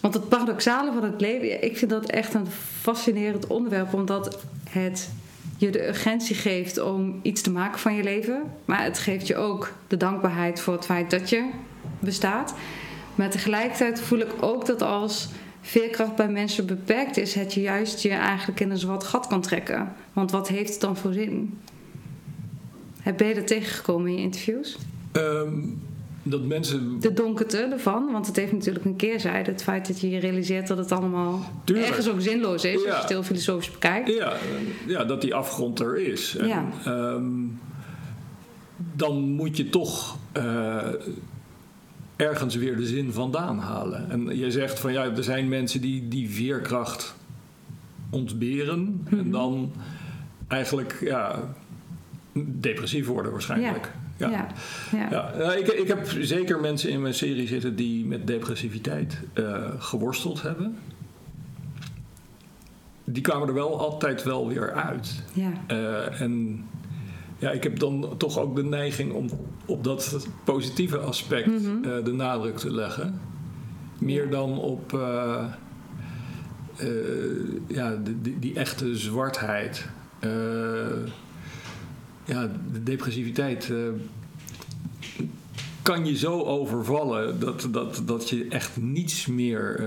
want het paradoxale van het leven... ik vind dat echt een fascinerend onderwerp... omdat het je de urgentie geeft om iets te maken van je leven... maar het geeft je ook de dankbaarheid voor het feit dat je bestaat. Maar tegelijkertijd voel ik ook dat als veerkracht bij mensen beperkt is... het je juist je eigenlijk in een zwart gat kan trekken. Want wat heeft het dan voor zin? Ben je dat tegengekomen in je interviews? Dat mensen... de donkerte ervan, want het heeft natuurlijk een keerzijde. Het feit dat je realiseert dat het allemaal ergens ook zinloos is, als je het heel filosofisch bekijkt. Ja, dat die afgrond er is. Ja. En, dan moet je toch ergens weer de zin vandaan halen. En je zegt van ja, er zijn mensen die veerkracht ontberen. Mm-hmm. En dan eigenlijk depressief worden waarschijnlijk. Ja. Ja. Ik heb zeker mensen in mijn serie zitten die met depressiviteit geworsteld hebben. Die kwamen er wel altijd wel weer uit. Ja. En ik heb dan toch ook de neiging om op dat positieve aspect mm-hmm. De nadruk te leggen. Meer dan op die echte zwartheid. De depressiviteit kan je zo overvallen dat je echt niets meer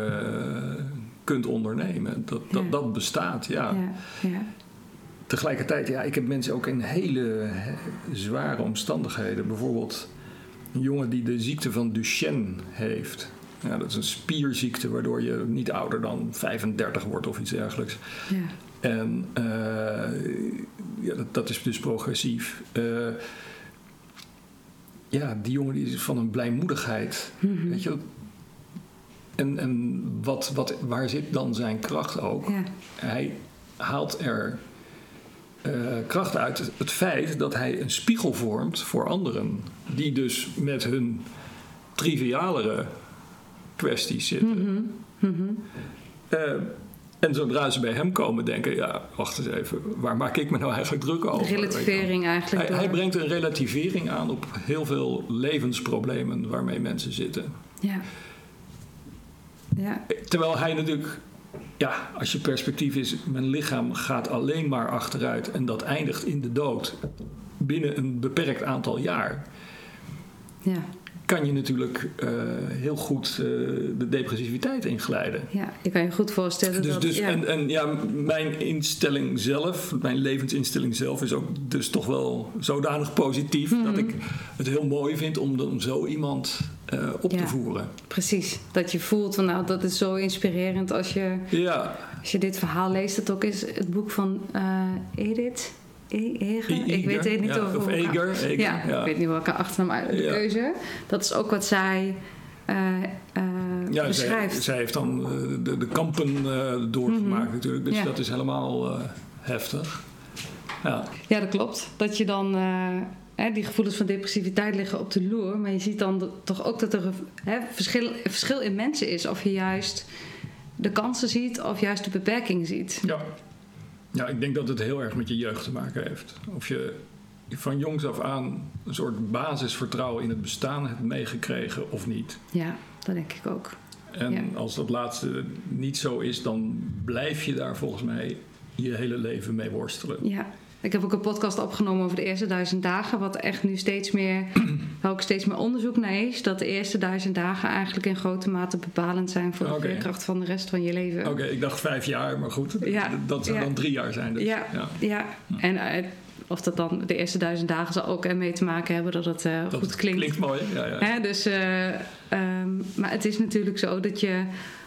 kunt ondernemen. Dat bestaat, ja. Tegelijkertijd, ik heb mensen ook in hele zware omstandigheden. Bijvoorbeeld een jongen die de ziekte van Duchenne heeft. Ja, dat is een spierziekte waardoor je niet ouder dan 35 wordt of iets dergelijks. Ja. En dat is dus progressief. Die jongen die is van een blijmoedigheid. Mm-hmm. Weet je? En waar zit dan zijn kracht ook? Ja. Hij haalt er kracht uit het feit dat hij een spiegel vormt voor anderen. Die dus met hun trivialere kwesties zitten. Mm-hmm. Mm-hmm. En zodra ze bij hem komen denken, ja, wacht eens even, waar maak ik me nou eigenlijk druk over? De relativering eigenlijk. Hij brengt een relativering aan op heel veel levensproblemen waarmee mensen zitten. Ja. Ja. Terwijl hij natuurlijk, ja, als je perspectief is, mijn lichaam gaat alleen maar achteruit en dat eindigt in de dood binnen een beperkt aantal jaar. Ja. Kan je natuurlijk heel goed de depressiviteit inglijden. Ja, ik kan je goed voorstellen. Dus, en ja, mijn instelling zelf, mijn levensinstelling zelf is ook dus toch wel zodanig positief dat ik het heel mooi vind om zo iemand op te voeren. Precies, dat je voelt van nou, dat is zo inspirerend als je dit verhaal leest. Dat ook is het boek van Edith Eger. Ik weet het niet over. Of Eger. Ja, ik weet niet welke achternaam uit de keuze. Dat is ook wat zij beschrijft. Zij heeft dan de kampen doorgemaakt natuurlijk. Dus dat is helemaal heftig. Ja, dat klopt. Dat je dan die gevoelens van depressiviteit liggen op de loer. Maar je ziet dan toch ook dat er verschil in mensen is. Of je juist de kansen ziet of juist de beperkingen ziet. Ja. Ja, ik denk dat het heel erg met je jeugd te maken heeft. Of je van jongs af aan een soort basisvertrouwen in het bestaan hebt meegekregen of niet. Ja, dat denk ik ook. En als dat laatste niet zo is, dan blijf je daar volgens mij je hele leven mee worstelen. Ja, ik heb ook een podcast opgenomen over de eerste 1000 dagen. Wat echt nu steeds meer, waar ook steeds meer onderzoek naar is. Dat de eerste 1000 dagen eigenlijk in grote mate bepalend zijn voor de veerkracht van de rest van je leven. Oké, ik dacht 5 jaar, maar goed. Dat zou dan 3 jaar zijn. Dus. Ja. En of dat dan de eerste 1000 dagen zal ook ermee te maken hebben dat het dat goed klinkt. Klinkt mooi, ja. Hè, dus, maar het is natuurlijk zo dat je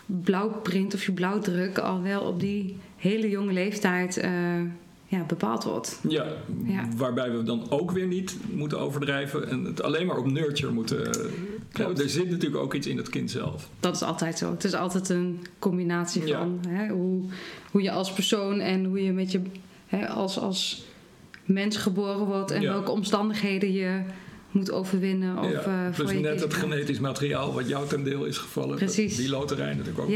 blauwprint of je blauwdruk al wel op die hele jonge leeftijd bepaald wordt. Ja, waarbij we dan ook weer niet moeten overdrijven en het alleen maar op nurture moeten. Klopt. Er zit natuurlijk ook iets in het kind zelf. Dat is altijd zo. Het is altijd een combinatie van hoe je als persoon en hoe je met je als mens geboren wordt en welke omstandigheden je moet overwinnen. Plus net het genetisch materiaal wat jou ten deel is gevallen. Precies. Die loterij natuurlijk ook.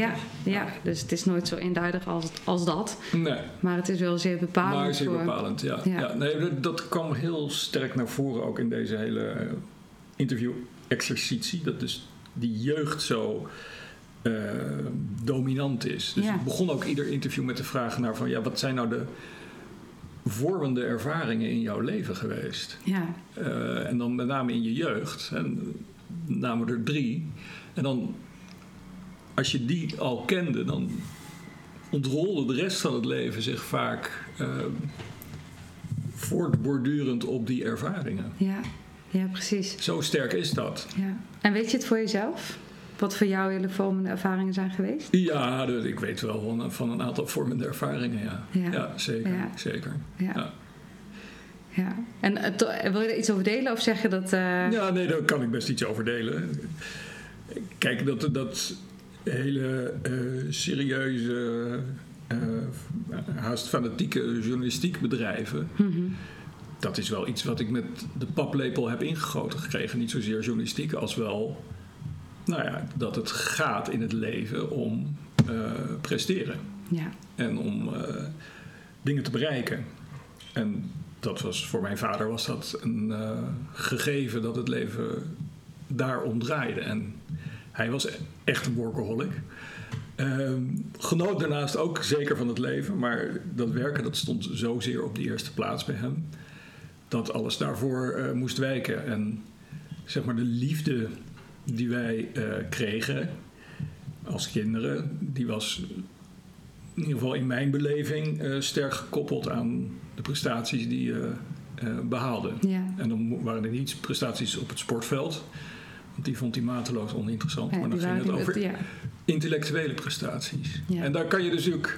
Ja, dus het is nooit zo eenduidig als dat. Nee. Maar het is wel zeer bepalend. Ja. Ja, nee, dat kwam heel sterk naar voren ook in deze hele interview-exercitie. Dat dus die jeugd zo dominant is. Dus ik begon ook ieder interview met de vraag naar van wat zijn nou de vormende ervaringen in jouw leven geweest. Ja. En dan met name in je jeugd. En namen er 3. En dan, als je die al kende, dan ontrolde de rest van het leven zich vaak voortbordurend op die ervaringen. Ja, precies. Zo sterk is dat. Ja. En weet je het voor jezelf? Wat voor jou hele vormende ervaringen zijn geweest? Ja, ik weet wel van een aantal vormende ervaringen, Ja, zeker. Ja. Zeker. Ja. En wil je er iets over delen of zeg je dat? Ja, nee, daar kan ik best iets over delen. Kijk, dat hele serieuze, haast fanatieke journalistiek bedrijven. Mm-hmm. Dat is wel iets wat ik met de paplepel heb ingegoten gekregen. Niet zozeer journalistiek als wel, nou ja, dat het gaat in het leven om presteren. Ja. En om dingen te bereiken. En dat was voor mijn vader was dat een gegeven dat het leven daarom draaide. En hij was echt een workaholic. Genoot daarnaast ook zeker van het leven. Maar dat werken dat stond zozeer op de eerste plaats bij hem. Dat alles daarvoor moest wijken. En zeg maar de liefde die wij kregen als kinderen, die was in ieder geval in mijn beleving sterk gekoppeld aan de prestaties die je behaalde. Ja. En dan waren er niet prestaties op het sportveld, want die vond hij mateloos oninteressant. Ja, maar dan ging het over intellectuele prestaties. Ja. En daar kan je dus ook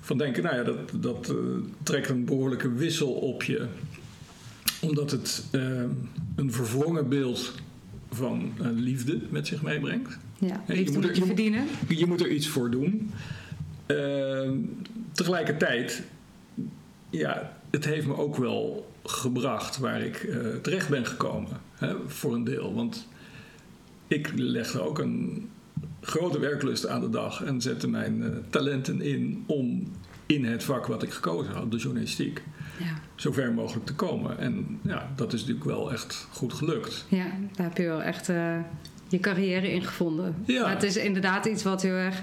van denken, nou ja, dat trekt een behoorlijke wissel op je. Omdat het een verwrongen beeld van liefde met zich meebrengt. Ja, liefde moet je verdienen. Je moet er iets voor doen. Tegelijkertijd, ja, het heeft me ook wel gebracht waar ik terecht ben gekomen. Hè, voor een deel. Want ik legde ook een grote werklust aan de dag en zette mijn talenten in om in het vak wat ik gekozen had, de journalistiek, zo ver mogelijk te komen. En ja, dat is natuurlijk wel echt goed gelukt. Ja, daar heb je wel echt je carrière in gevonden. Ja. Maar het is inderdaad iets wat heel erg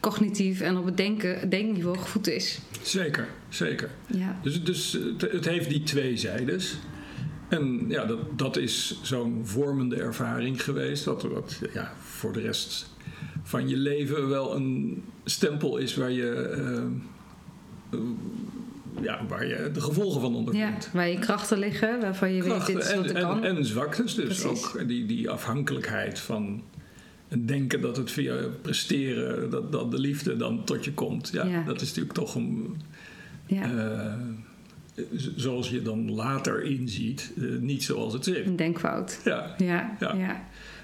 cognitief en op het denkniveau gevoed is. Zeker, zeker. Ja. Dus het heeft die twee zijdes. En ja, dat is zo'n vormende ervaring geweest. Dat ja, voor de rest van je leven wel een stempel is waar je waar je de gevolgen van ondervindt. Ja, waar je krachten liggen, waarvan je krachten, weet dit is wat ik kan. En zwaktes dus. Precies. Ook die afhankelijkheid van denken dat het via presteren, dat de liefde dan tot je komt. Ja, ja. Dat is natuurlijk toch een... Ja. Zoals je dan later inziet, niet zoals het zit. Een denkfout. Ja.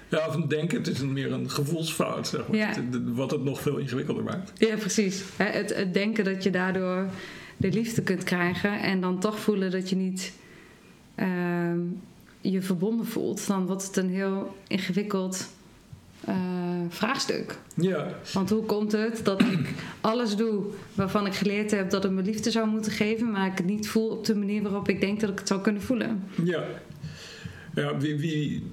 Ja, of een denken, het is meer een gevoelsfout, zeg maar. Ja. Wat het nog veel ingewikkelder maakt. Ja, precies. Het denken dat je daardoor de liefde kunt krijgen en dan toch voelen dat je niet je verbonden voelt, dan wordt het een heel ingewikkeld vraagstuk. Ja. Want hoe komt het dat ik alles doe waarvan ik geleerd heb dat het me liefde zou moeten geven, maar ik het niet voel op de manier waarop ik denk dat ik het zou kunnen voelen? Ja. Ja, wie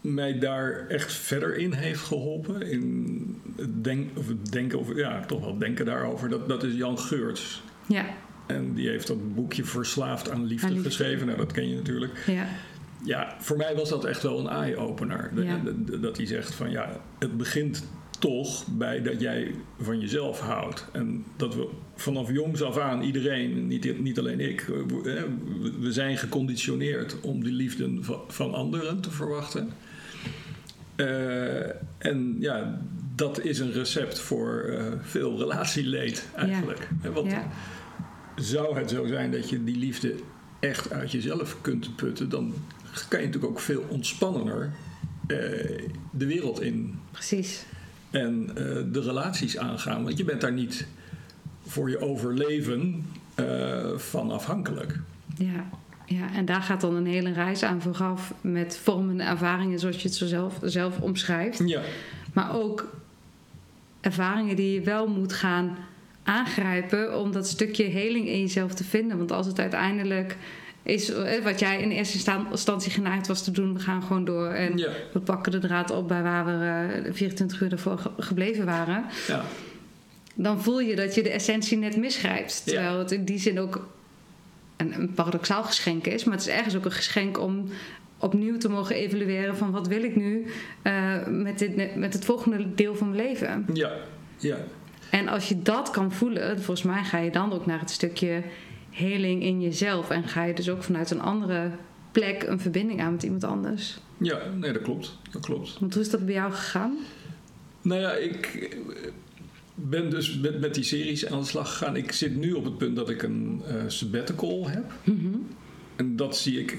mij daar echt verder in heeft geholpen, in het denken daarover, dat is Jan Geurts. Ja. En die heeft dat boekje Verslaafd aan Liefde geschreven. Nou, dat ken je natuurlijk. Ja. Ja, voor mij was dat echt wel een eye-opener. Ja. Dat hij zegt van ja, het begint toch bij dat jij van jezelf houdt. En dat we vanaf jongs af aan iedereen, niet alleen ik, we zijn geconditioneerd om die liefde van anderen te verwachten. En ja, dat is een recept voor veel relatieleed eigenlijk. Ja. Want zou het zo zijn dat je die liefde echt uit jezelf kunt putten, dan kan je natuurlijk ook veel ontspannender de wereld in. Precies. En de relaties aangaan. Want je bent daar niet voor je overleven van afhankelijk. Ja, en daar gaat dan een hele reis aan vooraf met vormende ervaringen zoals je het zo zelf omschrijft. Ja. Maar ook ervaringen die je wel moet gaan aangrijpen om dat stukje heling in jezelf te vinden. Want als het uiteindelijk is wat jij in eerste instantie geneigd was te doen, we gaan gewoon door en we pakken de draad op bij waar we 24 uur daarvoor gebleven waren. Ja. Dan voel je dat je de essentie net misgrijpt. Terwijl het in die zin ook een paradoxaal geschenk is, maar het is ergens ook een geschenk om opnieuw te mogen evalueren van wat wil ik nu met het volgende deel van mijn leven. Ja. En als je dat kan voelen, volgens mij ga je dan ook naar het stukje heling in jezelf. En ga je dus ook vanuit een andere plek een verbinding aan met iemand anders. Ja, nee, dat klopt. Want hoe is dat bij jou gegaan? Nou ja, ik ben dus met die series aan de slag gegaan. Ik zit nu op het punt dat ik een sabbatical heb. Mm-hmm. En dat zie ik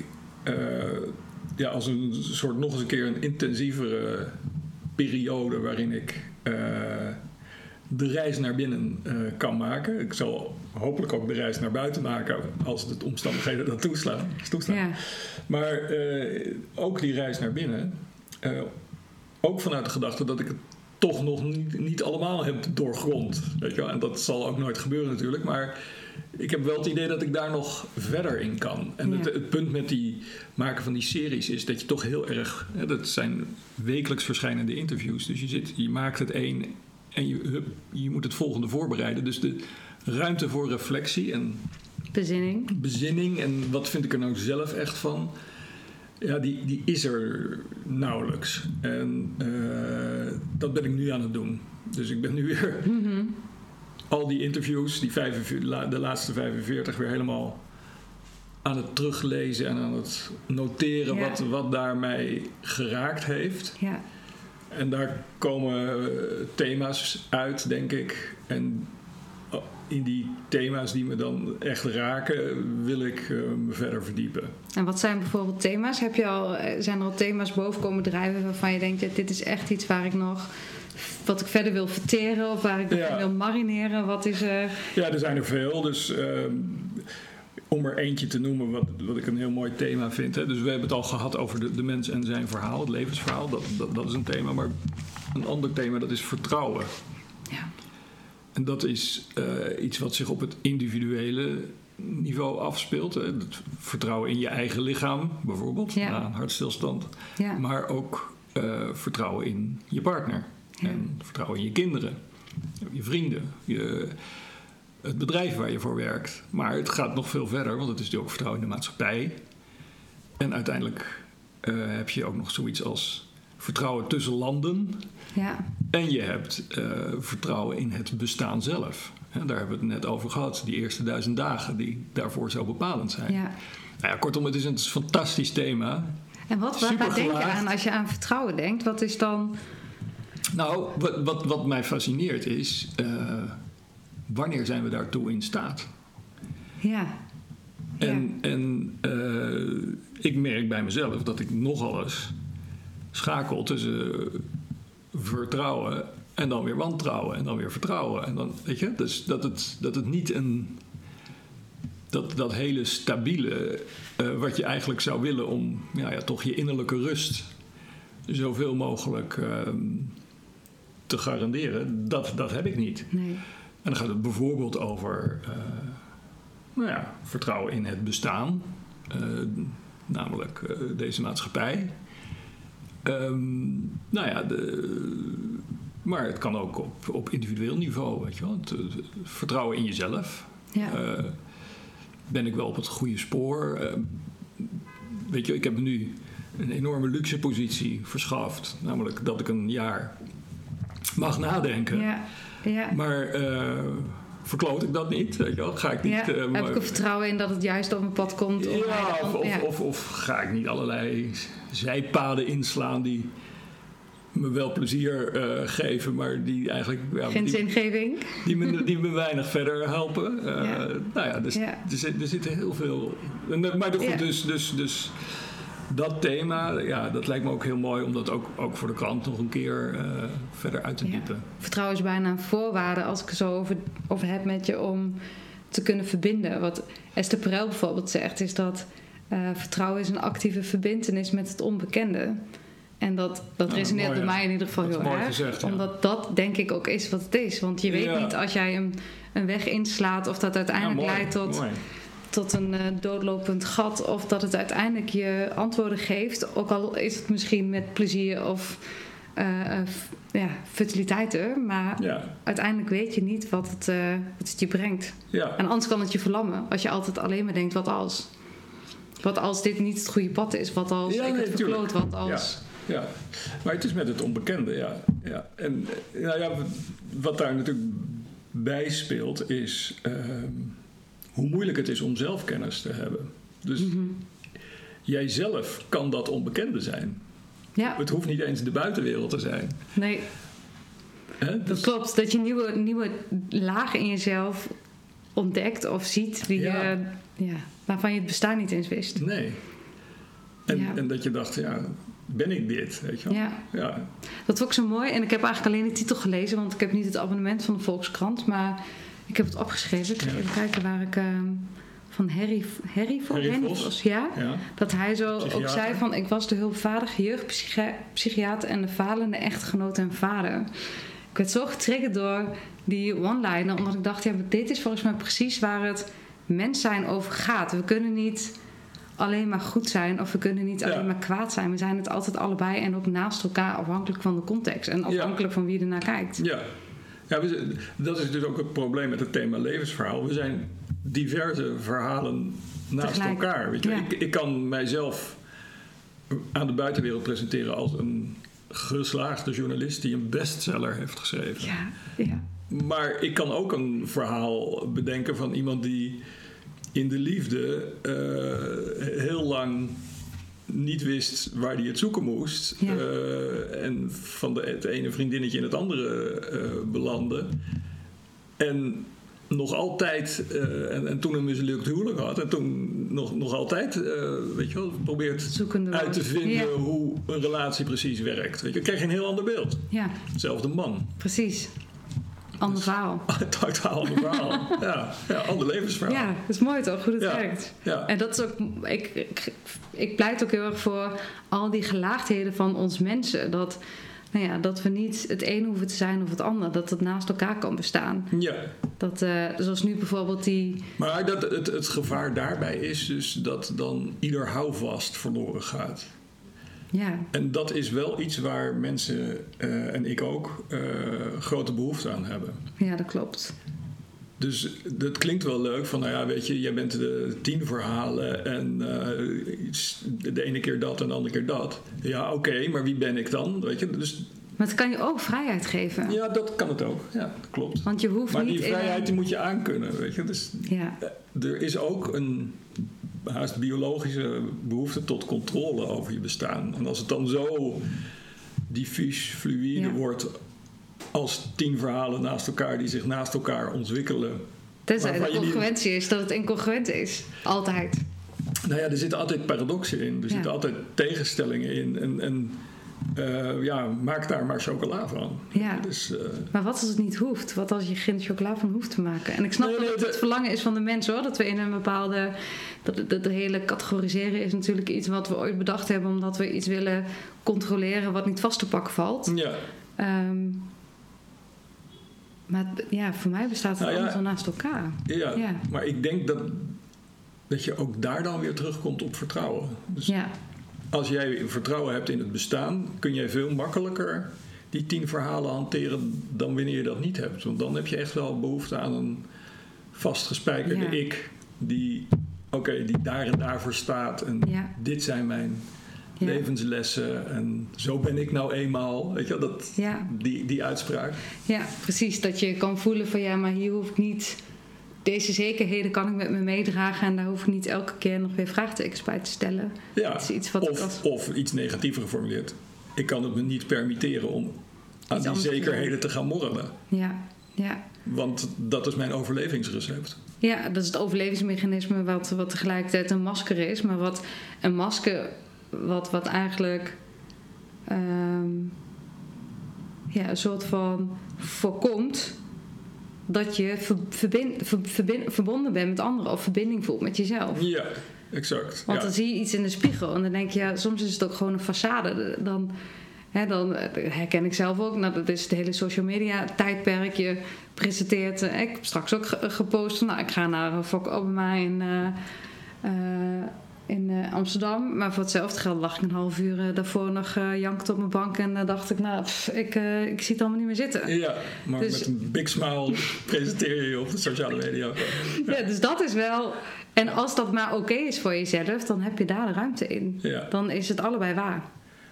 als een soort nog eens een keer een intensievere periode waarin ik de reis naar binnen kan maken. Ik zal hopelijk ook de reis naar buiten maken als de omstandigheden dat toestaan. Ja. Maar ook die reis naar binnen, ook vanuit de gedachte dat ik het toch nog niet allemaal heb doorgrond. Weet je wel? En dat zal ook nooit gebeuren natuurlijk, maar ik heb wel het idee dat ik daar nog verder in kan. En het punt met die maken van die series is dat je toch heel erg, dat zijn wekelijks verschijnende interviews, dus je maakt het één en je moet het volgende voorbereiden. Dus de ruimte voor reflectie en bezinning. En wat vind ik er nou zelf echt van? Ja, die is er nauwelijks. En dat ben ik nu aan het doen. Dus ik ben nu weer al die interviews, de laatste 45, weer helemaal aan het teruglezen en aan het noteren wat daar mij geraakt heeft. Ja. En daar komen thema's uit, denk ik. En in die thema's die me dan echt raken, wil ik me verder verdiepen. En wat zijn bijvoorbeeld thema's? Zijn er al thema's boven komen drijven waarvan je denkt, ja, dit is echt iets waar ik nog, wat ik verder wil verteren of waar ik wil marineren? Wat is er? Ja, er zijn er veel. Dus om er eentje te noemen wat ik een heel mooi thema vind. Hè. Dus we hebben het al gehad over de mens en zijn verhaal, het levensverhaal. Dat is een thema. Maar Een ander thema, dat is vertrouwen. Ja. En dat is iets wat zich op het individuele niveau afspeelt. Hè? Het vertrouwen in je eigen lichaam, bijvoorbeeld, na een hartstilstand. Ja. Maar ook vertrouwen in je partner. Ja. En vertrouwen in je kinderen, je vrienden, het bedrijf waar je voor werkt. Maar het gaat nog veel verder, want het is natuurlijk ook vertrouwen in de maatschappij. En uiteindelijk heb je ook nog zoiets als vertrouwen tussen landen. Ja. En je hebt vertrouwen in het bestaan zelf. En daar hebben we het net over gehad. Die eerste 1000 dagen die daarvoor zo bepalend zijn. Ja. Nou ja, kortom, het is een fantastisch thema. En wat denk je aan als je aan vertrouwen denkt? Wat is dan... Nou, wat mij fascineert is... wanneer zijn we daartoe in staat? Ja. En ik merk bij mezelf dat ik nogal eens schakel tussen vertrouwen en dan weer wantrouwen en dan weer vertrouwen. En dan, weet je, dus dat het niet een... Dat hele stabiele, wat je eigenlijk zou willen om toch je innerlijke rust zoveel mogelijk te garanderen, dat heb ik niet. Nee. En dan gaat het bijvoorbeeld over vertrouwen in het bestaan. Namelijk deze maatschappij. Maar het kan ook op individueel niveau. Weet je wel. Het vertrouwen in jezelf. Ja. Ben ik wel op het goede spoor? Weet je, ik heb nu een enorme luxe positie verschaft. Namelijk dat ik een jaar mag nadenken. Ja. Ja. Maar verkloot ik dat niet? Weet je wel? Ga ik niet... heb ik er vertrouwen in dat het juist op mijn pad komt? Of ga ik niet allerlei zijpaden inslaan die me wel plezier geven, maar die eigenlijk... geen zingeving. Die me weinig verder helpen. Er zitten heel veel... Maar goed, dus dat thema, dat lijkt me ook heel mooi om dat ook voor de krant nog een keer verder uit te diepen. Ja. Vertrouwen is bijna een voorwaarde, als ik er zo over heb met je, om te kunnen verbinden. Wat Esther Perel bijvoorbeeld zegt, is dat vertrouwen is een actieve verbintenis met het onbekende. En dat resoneert bij mij in ieder geval heel erg. Gezegd, omdat dat denk ik ook is wat het is. Want je weet niet als jij een weg inslaat of dat uiteindelijk leidt tot een doodlopend gat. Of dat het uiteindelijk je antwoorden geeft. Ook al is het misschien met plezier of futiliteiten. Maar uiteindelijk weet je niet wat het je brengt. Ja. En anders kan het je verlammen. Als je altijd alleen maar denkt, wat als? Wat als dit niet het goede pad is? Wat als ik het verkloot? Wat als... Ja. Ja, maar het is met het onbekende, ja. En wat daar natuurlijk bij speelt is hoe moeilijk het is om zelfkennis te hebben. Dus jij zelf kan dat onbekende zijn. Ja. Het hoeft niet eens de buitenwereld te zijn. Nee, hè? Dus... dat klopt. Dat je nieuwe lagen in jezelf ontdekt of ziet waarvan je het bestaan niet eens wist. Nee. En dat je dacht, ben ik dit? Weet je wel? Ja. Ja. Dat vond ik zo mooi. En ik heb eigenlijk alleen de titel gelezen, want ik heb niet het abonnement van de Volkskrant, maar ik heb het opgeschreven. Ik ga even kijken waar ik van Harry Voss. Ja. Dat hij zo ook zei van, ik was de hulpvaardige jeugdpsychiater en de falende echtgenoot en vader. Ik werd zo getriggerd door die one-liner, omdat ik dacht, dit is volgens mij precies waar het mens zijn over gaat. We kunnen niet alleen maar goed zijn, of we kunnen niet alleen maar kwaad zijn. We zijn het altijd allebei en ook naast elkaar, afhankelijk van de context en afhankelijk van wie er naar kijkt. Ja, dat is dus ook het probleem met het thema levensverhaal. We zijn diverse verhalen naast elkaar. Weet je? Ja. Ik kan mijzelf aan de buitenwereld presenteren als een geslaagde journalist die een bestseller heeft geschreven. Ja. Maar ik kan ook een verhaal bedenken van iemand die in de liefde heel lang niet wist waar hij het zoeken moest. Ja. En van het ene vriendinnetje in het andere belandde. En nog altijd, en toen een mislukt huwelijk had. En toen nog altijd, probeert zoekende uit te vinden hoe een relatie precies werkt. Weet je, dan krijg je een heel ander beeld. Ja. Hetzelfde man. Precies. Ander verhaal. Totaal ander verhaal. Ja, ander levensverhaal. Ja, dat is mooi toch, hoe het werkt. Ja. En dat is ook, ik pleit ook heel erg voor al die gelaagdheden van ons mensen. Dat nou ja, dat we niet het een hoeven te zijn of het ander. Dat het naast elkaar kan bestaan. Ja. Dat, zoals nu bijvoorbeeld die... Maar dat het gevaar daarbij is dus dat dan ieder houvast verloren gaat. Ja. En dat is wel iets waar mensen, en ik ook, grote behoefte aan hebben. Ja, dat klopt. Dus dat klinkt wel leuk van, nou ja, weet je, jij bent de 10 verhalen en de ene keer dat en de andere keer dat. Ja, oké, maar wie ben ik dan? Weet je, dus... Maar het kan je ook vrijheid geven. Ja, dat kan het ook. Ja, dat klopt. Want je hoeft maar niet... Maar die vrijheid die moet je aankunnen, weet je. Dus ja. Er is ook een haast biologische behoefte tot controle over je bestaan. En als het dan zo diffuus, fluïde wordt... als 10 verhalen naast elkaar die zich naast elkaar ontwikkelen. Tenzij de congruentie is, dat het incongruent is. Altijd. Nou ja, er zitten altijd paradoxen in. Er zitten altijd tegenstellingen in. En maak daar maar chocola van. Ja. Dus, maar wat als het niet hoeft? Wat als je geen chocola van hoeft te maken? En ik snap dat het verlangen is van de mensen, hoor. Dat we in een bepaalde... Dat de hele categoriseren is natuurlijk iets wat we ooit bedacht hebben... omdat we iets willen controleren wat niet vast te pakken valt. Ja. Maar ja, voor mij bestaat het allemaal zo naast elkaar. Ja, ja, maar ik denk dat je ook daar dan weer terugkomt op vertrouwen. Dus als jij vertrouwen hebt in het bestaan... kun jij veel makkelijker die 10 verhalen hanteren... dan wanneer je dat niet hebt. Want dan heb je echt wel behoefte aan een vastgespijkerde ik... die, die daar en daarvoor staat. En dit zijn mijn... levenslessen en zo ben ik nou eenmaal, weet je wel, die uitspraak. Ja, precies, dat je kan voelen van ja, maar hier hoef ik niet, deze zekerheden kan ik met me meedragen en daar hoef ik niet elke keer nog weer vraagtekens bij te stellen. Ja, dat is iets wat of iets negatiever geformuleerd. Ik kan het me niet permitteren om aan die zekerheden te gaan morrelen. Ja, ja. Want dat is mijn overlevingsrecept. Ja, dat is het overlevingsmechanisme wat tegelijkertijd een masker is, maar wat een masker... Wat eigenlijk een soort van voorkomt dat je verbonden bent met anderen of verbinding voelt met jezelf. Ja, exact. Want dan zie je iets in de spiegel en dan denk je, ja, soms is het ook gewoon een façade. Dan herken ik zelf ook, nou, dat is het hele social media tijdperk. Je presenteert, ik heb straks ook gepost, nou, ik ga naar Fokke Obbema in Amsterdam, maar voor hetzelfde geld lag ik een half uur daarvoor nog jankt op mijn bank en dacht ik, nou, ik zie het allemaal niet meer zitten. Ja, maar dus, met een big smile presenteer je op de sociale media. Ja, dus dat is wel... En als dat maar oké is voor jezelf, dan heb je daar de ruimte in. Ja. Dan is het allebei waar.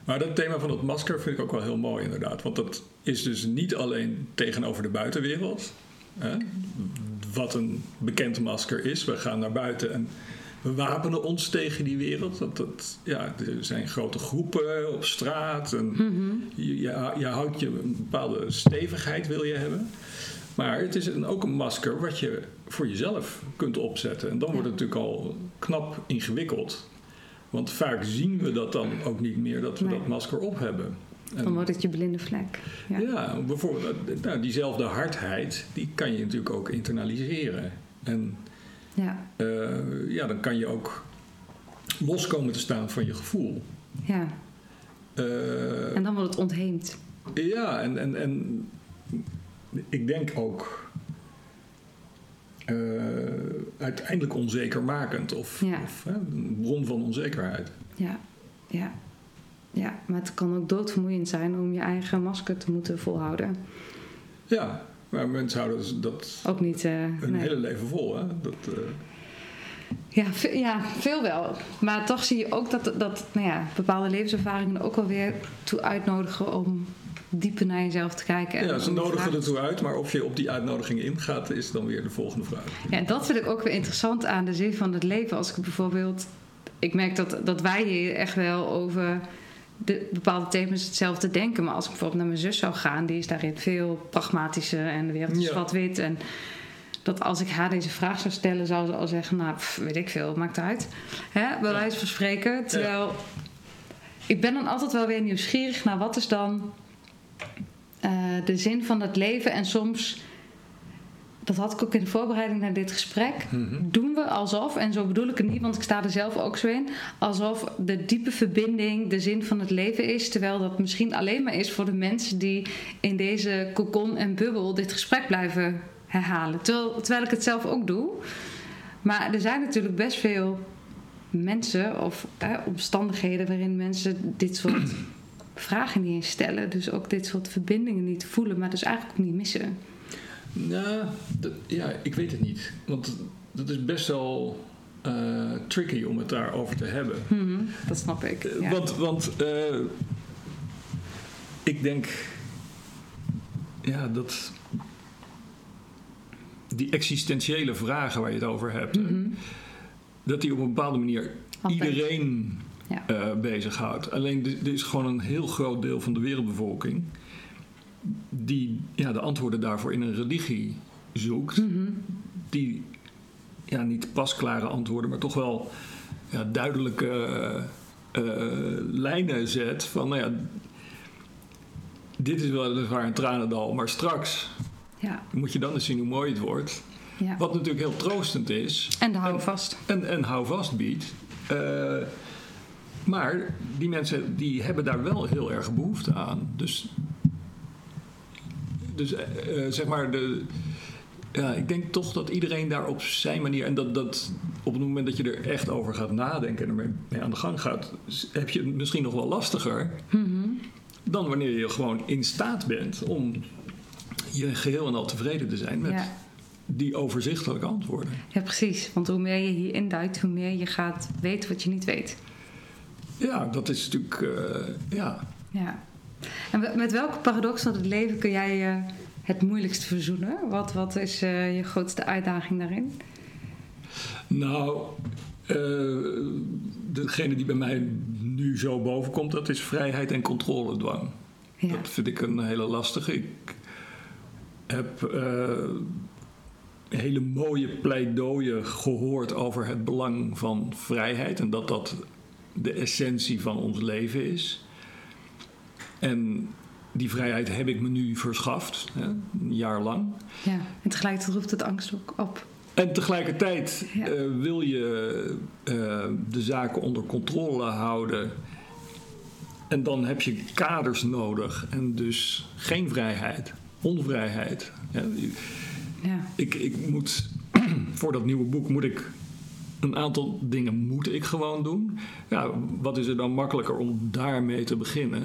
Maar dat thema van dat masker vind ik ook wel heel mooi inderdaad, want dat is dus niet alleen tegenover de buitenwereld, hè? Wat een bekend masker is. We gaan naar buiten en we wapenen ons tegen die wereld. Er zijn grote groepen op straat. En je houdt je een bepaalde stevigheid wil je hebben. Maar het is ook een masker wat je voor jezelf kunt opzetten. En dan wordt het natuurlijk al knap ingewikkeld. Want vaak zien we dat dan ook niet meer dat we dat masker op hebben. Dan wordt het je blinde vlek. Ja, bijvoorbeeld diezelfde hardheid, die kan je natuurlijk ook internaliseren. En... dan kan je ook los komen te staan van je gevoel. Ja. En dan wordt het ontheemd. Ja, en ik denk ook uiteindelijk onzekermakend of een bron van onzekerheid. Ja, ja. Ja, maar het kan ook doodvermoeiend zijn om je eigen masker te moeten volhouden. Ja. Maar mensen houden dat ook niet, hun hele leven vol, hè? Veel wel. Maar toch zie je ook dat bepaalde levenservaringen ook alweer toe uitnodigen om dieper naar jezelf te kijken. Ja, ze nodigen er toe uit, maar of je op die uitnodigingen ingaat, is dan weer de volgende vraag. Ja, en dat vind ik ook weer interessant aan de zin van het leven. Als ik bijvoorbeeld... Ik merk dat wij hier echt wel over... De bepaalde thema's hetzelfde denken. Maar als ik bijvoorbeeld naar mijn zus zou gaan... die is daarin veel pragmatischer en de wereld is zwart-wit. En dat als ik haar deze vraag zou stellen... zou ze al zeggen, nou, weet ik veel, maakt uit. Hè, bij wijze van spreken. Terwijl, ik ben dan altijd wel weer nieuwsgierig... naar wat is dan de zin van het leven. En soms dat had ik ook in de voorbereiding naar dit gesprek, doen we alsof, en zo bedoel ik het niet, want ik sta er zelf ook zo in, alsof de diepe verbinding de zin van het leven is, terwijl dat misschien alleen maar is voor de mensen die in deze cocon en bubbel dit gesprek blijven herhalen. Terwijl ik het zelf ook doe. Maar er zijn natuurlijk best veel mensen of omstandigheden waarin mensen dit soort vragen niet eens stellen. Dus ook dit soort verbindingen niet voelen, maar dus eigenlijk ook niet missen. Nou, ja, ik weet het niet. Want dat is best wel tricky om het daarover te hebben. Dat snap ik. Ja. Want ik denk ja, dat die existentiële vragen waar je het over hebt, dat die op een bepaalde manier iedereen bezighoudt. Alleen er is gewoon een heel groot deel van de wereldbevolking die de antwoorden daarvoor in een religie zoekt, die niet pasklare antwoorden, maar toch wel duidelijke lijnen zet van dit is weliswaar een tranendal, maar straks moet je dan eens zien hoe mooi het wordt. Ja. Wat natuurlijk heel troostend is. En de houvast. En houvast biedt. Maar die mensen die hebben daar wel heel erg behoefte aan. Dus zeg maar, ik denk toch dat iedereen daar op zijn manier, en dat op het moment dat je er echt over gaat nadenken en ermee aan de gang gaat, heb je het misschien nog wel lastiger dan wanneer je gewoon in staat bent om je geheel en al tevreden te zijn met die overzichtelijke antwoorden. Ja, precies. Want hoe meer je hier induikt, hoe meer je gaat weten wat je niet weet. Ja, dat is natuurlijk, ja. En met welke paradox van het leven kun jij het moeilijkst verzoenen? Wat is je grootste uitdaging daarin? Nou, degene die bij mij nu zo bovenkomt, dat is vrijheid en controledwang. Ja. Dat vind ik een hele lastige. Ik heb hele mooie pleidooien gehoord over het belang van vrijheid en dat de essentie van ons leven is. En die vrijheid heb ik me nu verschaft, een jaar lang. Ja, en tegelijkertijd roept het angst ook op. En tegelijkertijd wil je de zaken onder controle houden. En dan heb je kaders nodig. En dus geen vrijheid, onvrijheid. Ja. Ja. Ik moet, voor dat nieuwe boek moet ik een aantal dingen gewoon doen. Ja, wat is er dan makkelijker om daarmee te beginnen?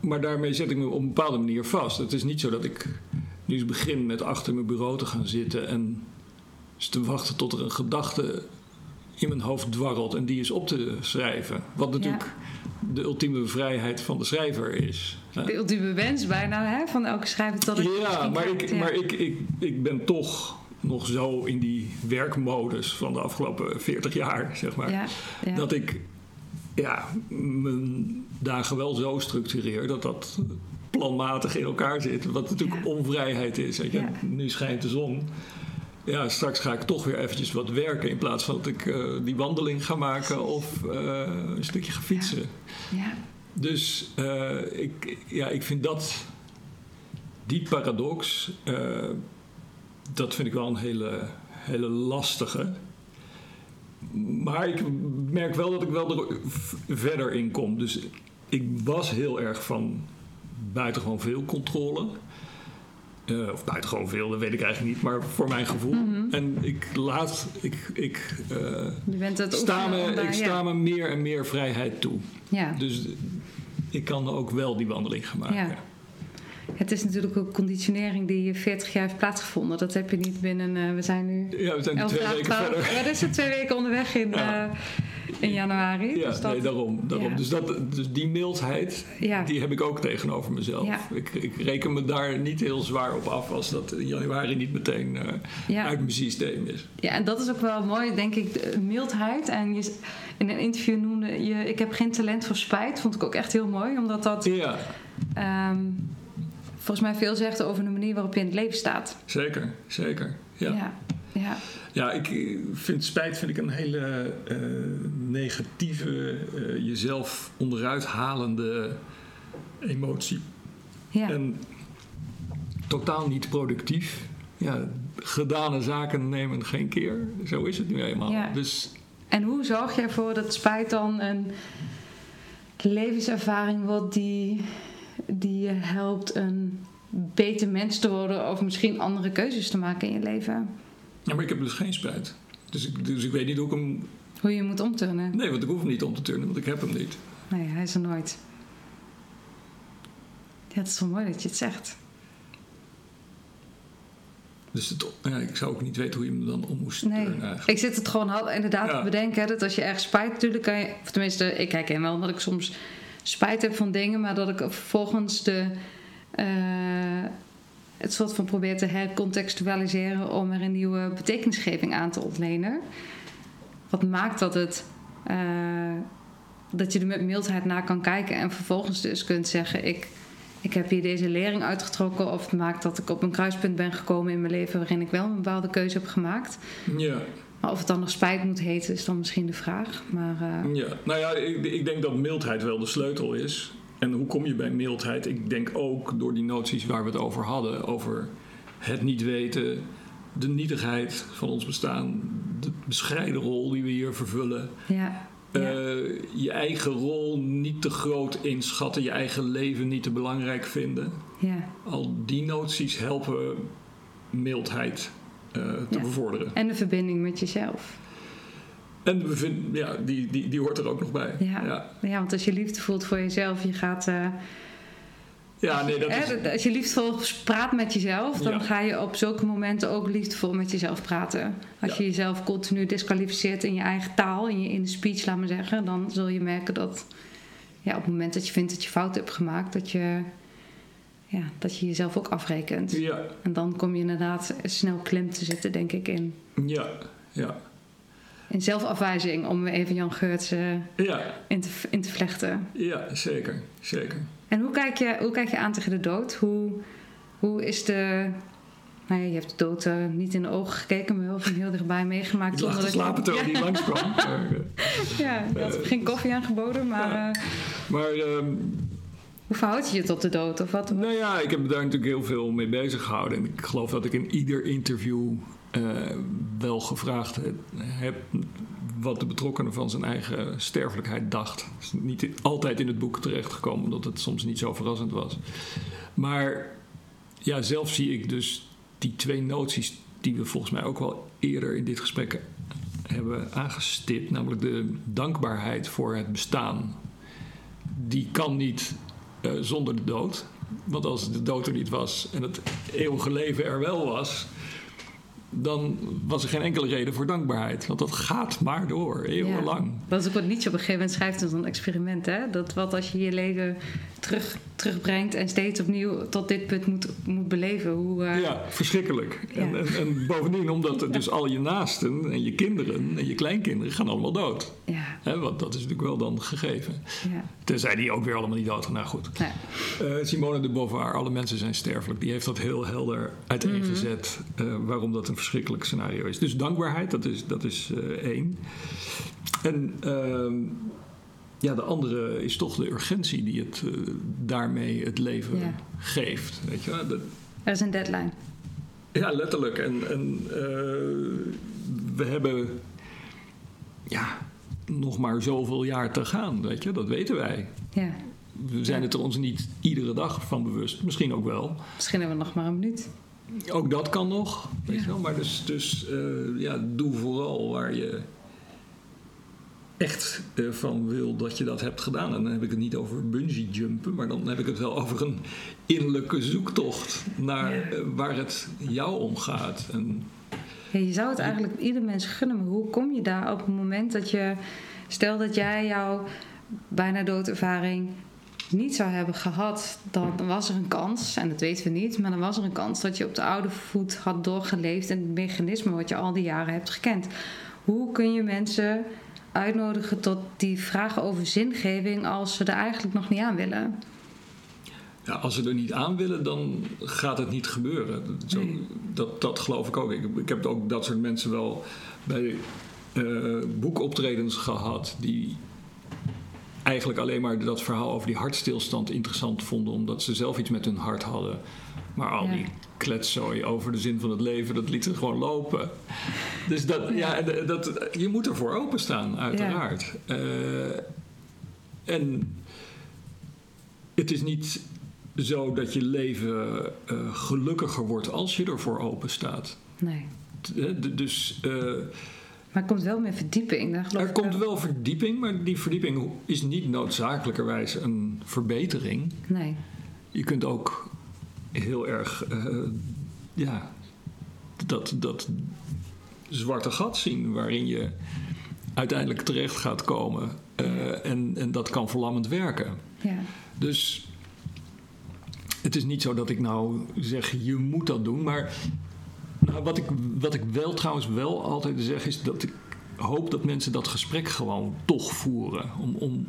Maar daarmee zet ik me op een bepaalde manier vast. Het is niet zo dat ik nu eens begin met achter mijn bureau te gaan zitten en te wachten tot er een gedachte in mijn hoofd dwarrelt en die is op te schrijven. Wat natuurlijk de ultieme vrijheid van de schrijver is. De ultieme wens bijna, hè? Van elke schrijver tot het maar ik ben toch nog zo in die werkmodus van de afgelopen 40 jaar, zeg maar. Ja, ja. Dat ik mijn dagen wel zo structureer dat planmatig in elkaar zit. Wat natuurlijk onvrijheid is. Weet je? Ja. Nu schijnt de zon. Ja, straks ga ik toch weer eventjes wat werken in plaats van dat ik die wandeling ga maken of een stukje ga fietsen. Ja. Ja. Dus ik vind dat die paradox, dat vind ik wel een hele lastige. Maar ik merk wel dat ik wel er verder in kom. Dus ik was heel erg van buitengewoon veel controle. Of buitengewoon veel, dat weet ik eigenlijk niet, maar voor mijn gevoel. En ik sta me meer en meer vrijheid toe. Ja. Dus ik kan ook wel die wandeling gaan maken. Ja. Het is natuurlijk ook conditionering die 40 jaar heeft plaatsgevonden. Dat heb je niet binnen, we zijn nu... Ja, we zijn 2 weken verder. Wat is het, 2 weken onderweg in januari? Ja, dus dat, nee, daarom. Ja. Dus die mildheid, die heb ik ook tegenover mezelf. Ja. Ik reken me daar niet heel zwaar op af als dat in januari niet meteen uit mijn systeem is. Ja, en dat is ook wel mooi, denk ik, de mildheid. En in een interview noemde je, ik heb geen talent voor spijt. Vond ik ook echt heel mooi, omdat dat... Ja. Volgens mij veel zegt over de manier waarop je in het leven staat. Zeker, zeker. Ja, ik vind spijt een hele negatieve, jezelf onderuit halende emotie. Ja. En totaal niet productief. ja, gedane zaken nemen geen keer. Zo is het nu eenmaal. Ja. Dus... En hoe zorg je ervoor dat spijt dan een levenservaring wordt die je helpt een beter mens te worden of misschien andere keuzes te maken in je leven? Ja, maar ik heb dus geen spijt. Dus ik weet niet hoe ik hem... Hoe je moet omturnen? Nee, want ik hoef hem niet om te turnen, want ik heb hem niet. Nee, hij is er nooit. Ja, het is wel mooi dat je het zegt. Dus ik zou ook niet weten hoe je hem dan om moest turnen. Ik zit het gewoon inderdaad te bedenken. Dat als je ergens spijt, natuurlijk kan je... Of tenminste, ik herken wel dat ik soms spijt heb van dingen. Maar dat ik vervolgens het soort van probeer te hercontextualiseren. Om er een nieuwe betekenisgeving aan te ontlenen. Wat maakt dat het... dat je er met mildheid naar kan kijken. En vervolgens dus kunt zeggen... Ik heb hier deze lering uitgetrokken. Of het maakt dat ik op een kruispunt ben gekomen in mijn leven. Waarin ik wel een bepaalde keuze heb gemaakt. Ja. Maar of het dan nog spijt moet heten. Is dan misschien de vraag. Maar, Ja. Nou ja, ik denk dat mildheid wel de sleutel is. En hoe kom je bij mildheid? Ik denk ook door die noties waar we het over hadden. Over het niet weten. De nietigheid van ons bestaan. De bescheiden rol die we hier vervullen. Ja. Je eigen rol niet te groot inschatten. Je eigen leven niet te belangrijk vinden. Yeah. Al die noties helpen mildheid te bevorderen. En de verbinding met jezelf. En die hoort er ook nog bij. Ja. Ja. Ja, want als je liefde voelt voor jezelf, je gaat... Als je liefdevol praat met jezelf, dan ga je op zulke momenten ook liefdevol met jezelf praten. Als je jezelf continu disqualificeert in je eigen taal, in de speech, laat maar zeggen, dan zul je merken dat op het moment dat je vindt dat je fout hebt gemaakt, dat je jezelf ook afrekent. Ja. En dan kom je inderdaad snel klem te zitten, denk ik, in. Ja, ja. In zelfafwijzing, om even Jan Geurts in te vlechten. Ja, zeker, zeker. En hoe kijk je aan tegen de dood? Hoe is de... Nou ja, je hebt de dood niet in de ogen gekeken, maar wel van heel dichtbij meegemaakt. Ik lag te slapen terwijl die langskwam. Ja, je had geen koffie aangeboden, maar... Ja. Hoe verhoud je je tot de dood? Of wat? Nou ja, ik heb me daar natuurlijk heel veel mee bezig gehouden. En ik geloof dat ik in ieder interview wel gevraagd heb... wat de betrokkenen van zijn eigen sterfelijkheid dacht. Is niet altijd in het boek terechtgekomen, omdat het soms niet zo verrassend was. Maar ja, zelf zie ik dus die twee noties die we volgens mij ook wel eerder in dit gesprek hebben aangestipt. Namelijk de dankbaarheid voor het bestaan. Die kan niet zonder de dood. Want als de dood er niet was en het eeuwige leven er wel was... dan was er geen enkele reden voor dankbaarheid. Want dat gaat maar door, eeuwenlang. Ja. Dat is ook wat Nietzsche op een gegeven moment schrijft als een experiment. Hè? Dat wat als je je leven terugbrengt... en steeds opnieuw tot dit punt moet beleven. Ja, verschrikkelijk. Ja. En bovendien, omdat het dus al je naasten... en je kinderen en je kleinkinderen gaan allemaal dood. Ja. Hè? Want dat is natuurlijk wel dan gegeven. Ja. Tenzij die ook weer allemaal niet dood gaan. Nou goed. Ja. Simone de Beauvoir, alle mensen zijn sterfelijk. Die heeft dat heel helder uiteengezet. Mm-hmm. Waarom dat een verschrikkelijk scenario is. Dus dankbaarheid, dat is één. En de andere is toch de urgentie die het daarmee het leven geeft. Weet je wel? Er is een deadline. Ja, letterlijk. En we hebben nog maar zoveel jaar te gaan. Weet je? Dat weten wij. Ja. We zijn het er ons niet iedere dag van bewust. Misschien ook wel. Misschien hebben we nog maar een minuut. Ook dat kan nog, weet je wel. Maar dus doe vooral waar je echt van wil dat je dat hebt gedaan. En dan heb ik het niet over bungee jumpen, maar dan heb ik het wel over een innerlijke zoektocht naar waar het jou om gaat. En ja, je zou het eigenlijk ieder mens gunnen, maar hoe kom je daar op het moment dat je... Stel dat jij jouw bijna doodervaring... niet zou hebben gehad, dan was er een kans, en dat weten we niet, maar dan was er een kans dat je op de oude voet had doorgeleefd en het mechanisme wat je al die jaren hebt gekend. Hoe kun je mensen uitnodigen tot die vragen over zingeving als ze er eigenlijk nog niet aan willen? Ja, als ze er niet aan willen, dan gaat het niet gebeuren. Dat geloof ik ook. Ik heb ook dat soort mensen wel bij boekoptredens gehad die eigenlijk alleen maar dat verhaal over die hartstilstand interessant vonden, omdat ze zelf iets met hun hart hadden. Maar al die kletsooi over de zin van het leven, dat liet ze gewoon lopen. Dus je moet ervoor openstaan, uiteraard. Ja. En het is niet zo dat je leven gelukkiger wordt als je ervoor open staat. Nee. Dus... maar er komt wel meer verdieping. Dan geloof ik komt wel verdieping, maar die verdieping is niet noodzakelijkerwijs een verbetering. Nee. Je kunt ook heel erg dat zwarte gat zien waarin je uiteindelijk terecht gaat komen. En dat kan verlammend werken. Ja. Dus het is niet zo dat ik nou zeg, je moet dat doen, maar... Wat ik wel trouwens wel altijd zeg is dat ik hoop dat mensen dat gesprek gewoon toch voeren.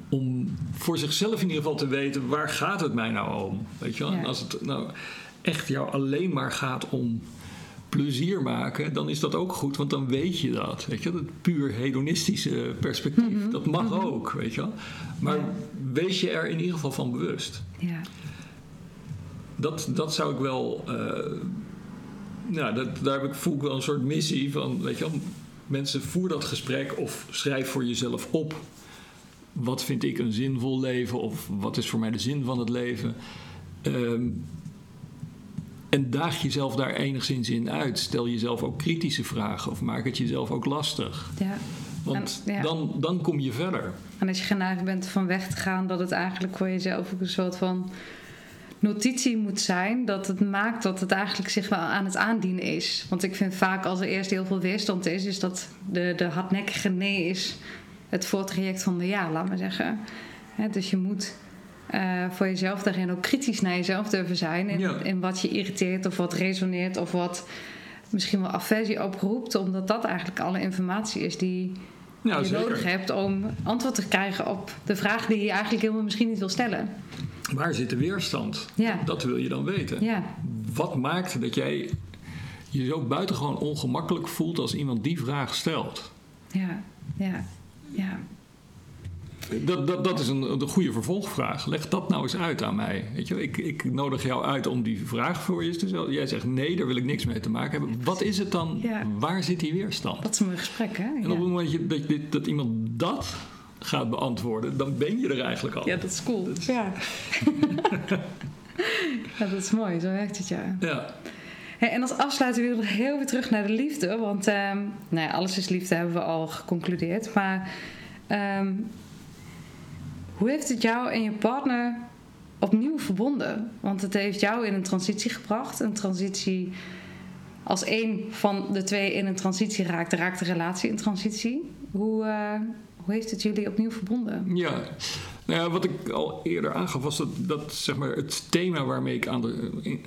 Om voor zichzelf in ieder geval te weten, waar gaat het mij nou om? Weet je wel? Ja. En als het nou echt jou alleen maar gaat om plezier maken, dan is dat ook goed, want dan weet je dat. Weet je wel? Dat puur hedonistische perspectief, dat mag ook. Weet je wel? Maar wees je er in ieder geval van bewust. Ja. Dat zou ik wel... voel ik wel een soort missie van, weet je wel, mensen, voer dat gesprek of schrijf voor jezelf op. Wat vind ik een zinvol leven of wat is voor mij de zin van het leven? En daag jezelf daar enigszins in uit. Stel jezelf ook kritische vragen of maak het jezelf ook lastig. Ja. Want dan kom je verder. En als je geneigd bent van weg te gaan, dat het eigenlijk voor jezelf ook een soort van... notitie moet zijn, dat het maakt dat het eigenlijk zich wel aan het aandienen is. Want ik vind vaak als er eerst heel veel weerstand is, is dat de hardnekkige nee is het voortraject van de ja, laat maar zeggen. He, dus je moet voor jezelf daarin ook kritisch naar jezelf durven zijn in wat je irriteert of wat resoneert of wat misschien wel aversie oproept, omdat dat eigenlijk alle informatie is die je nodig hebt om antwoord te krijgen op de vraag die je eigenlijk helemaal misschien niet wil stellen. Waar zit de weerstand? Ja. Dat wil je dan weten. Ja. Wat maakt dat jij je zo buitengewoon ongemakkelijk voelt als iemand die vraag stelt? Ja. Dat is een goede vervolgvraag. Leg dat nou eens uit aan mij. Weet je, ik nodig jou uit om die vraag voor je te stellen. Jij zegt nee, daar wil ik niks mee te maken hebben. Wat is het dan? Ja. Waar zit die weerstand? Dat is een gesprek, hè? Ja. En op het moment dat iemand dat gaat beantwoorden, dan ben je er eigenlijk al. Ja, dat is cool. Ja. Ja, dat is mooi. Zo werkt het, ja. Hey, en als afsluiten wil ik heel weer terug naar de liefde. Want alles is liefde, hebben we al geconcludeerd. Maar hoe heeft het jou en je partner opnieuw verbonden? Want het heeft jou in een transitie gebracht. Een transitie... Als een van de twee in een transitie raakt, raakt de relatie in transitie. Hoe heeft het jullie opnieuw verbonden? Ja, wat ik al eerder aangaf was dat zeg maar het thema waarmee ik aan de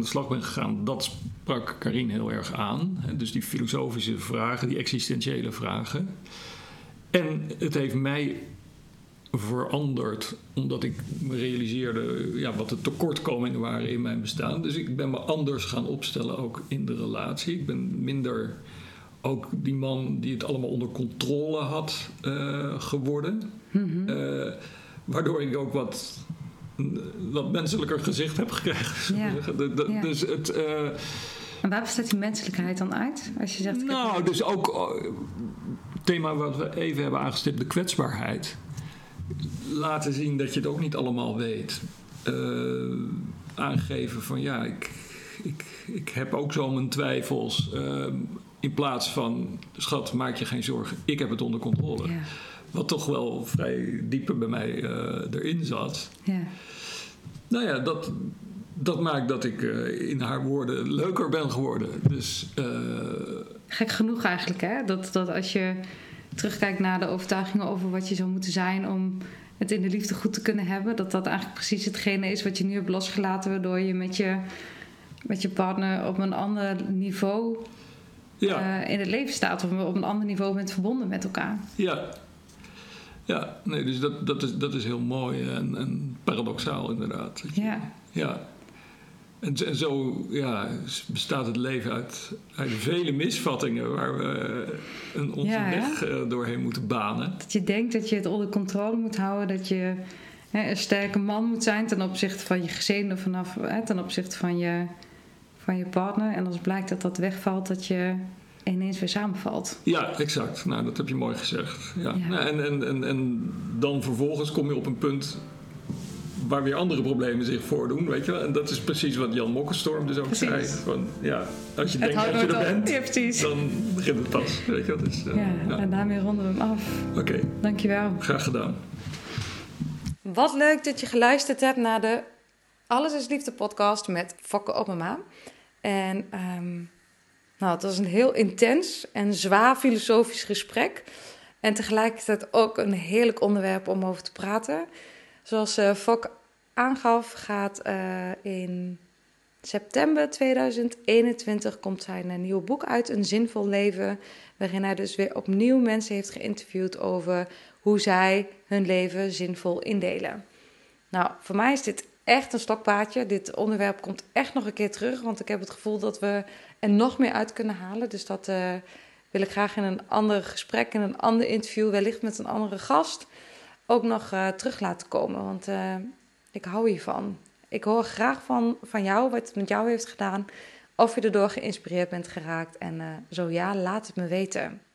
slag ben gegaan, dat sprak Carine heel erg aan. Dus die filosofische vragen, die existentiële vragen. En het heeft mij veranderd, omdat ik me realiseerde wat de tekortkomingen waren in mijn bestaan. Dus ik ben me anders gaan opstellen ook in de relatie. Ik ben minder... ook die man die het allemaal onder controle had geworden. Mm-hmm. Waardoor ik ook wat menselijker gezicht heb gekregen. Ja. Dus het... En waar bestaat die menselijkheid dan uit? Als je zegt, dus ook het thema wat we even hebben aangestipt, de kwetsbaarheid. Laten zien dat je het ook niet allemaal weet. Aangeven van ik heb ook zo mijn twijfels... in plaats van, schat, maak je geen zorgen, ik heb het onder controle. Yeah. Wat toch wel vrij dieper bij mij erin zat. Yeah. Dat maakt dat ik in haar woorden leuker ben geworden. Dus, gek genoeg eigenlijk, hè? Dat als je terugkijkt naar de overtuigingen over wat je zou moeten zijn om het in de liefde goed te kunnen hebben, dat eigenlijk precies hetgene is wat je nu hebt losgelaten, waardoor je met je partner op een ander niveau... in het leven staat of op een ander niveau bent verbonden met elkaar. Dus dat is heel mooi en paradoxaal inderdaad. En zo bestaat het leven uit vele misvattingen waar we onze weg doorheen moeten banen. Dat je denkt dat je het onder controle moet houden, dat je een sterke man moet zijn ten opzichte van je gezin of ten opzichte van je partner. En als blijkt dat dat wegvalt, dat je ineens weer samenvalt. Ja, exact. Nou, dat heb je mooi gezegd. Ja. Ja. Nou, en dan vervolgens kom je op een punt waar weer andere problemen zich voordoen, weet je wel. En dat is precies wat Jan Mokkenstorm dus ook zei. Van, ja, als je het denkt dat je er bent, ja, dan begint het pas. Weet je wel. Dus, ja. En daarmee ronden we hem af. Oké. Dankjewel. Graag gedaan. Wat leuk dat je geluisterd hebt naar de Alles is Liefde podcast met Fokke Obbema. En het was een heel intens en zwaar filosofisch gesprek. En tegelijkertijd ook een heerlijk onderwerp om over te praten. Zoals Fokke aangaf, gaat in september 2021 komt zijn nieuw boek uit, Een Zinvol Leven, waarin hij dus weer opnieuw mensen heeft geïnterviewd over hoe zij hun leven zinvol indelen. Nou, voor mij is dit echt een stokpaardje. Dit onderwerp komt echt nog een keer terug, want ik heb het gevoel dat we er nog meer uit kunnen halen. Dus dat wil ik graag in een ander gesprek, in een ander interview, wellicht met een andere gast, ook nog terug laten komen. Want ik hou hiervan. Ik hoor graag van jou, wat het met jou heeft gedaan, of je erdoor geïnspireerd bent geraakt. En zo ja, laat het me weten.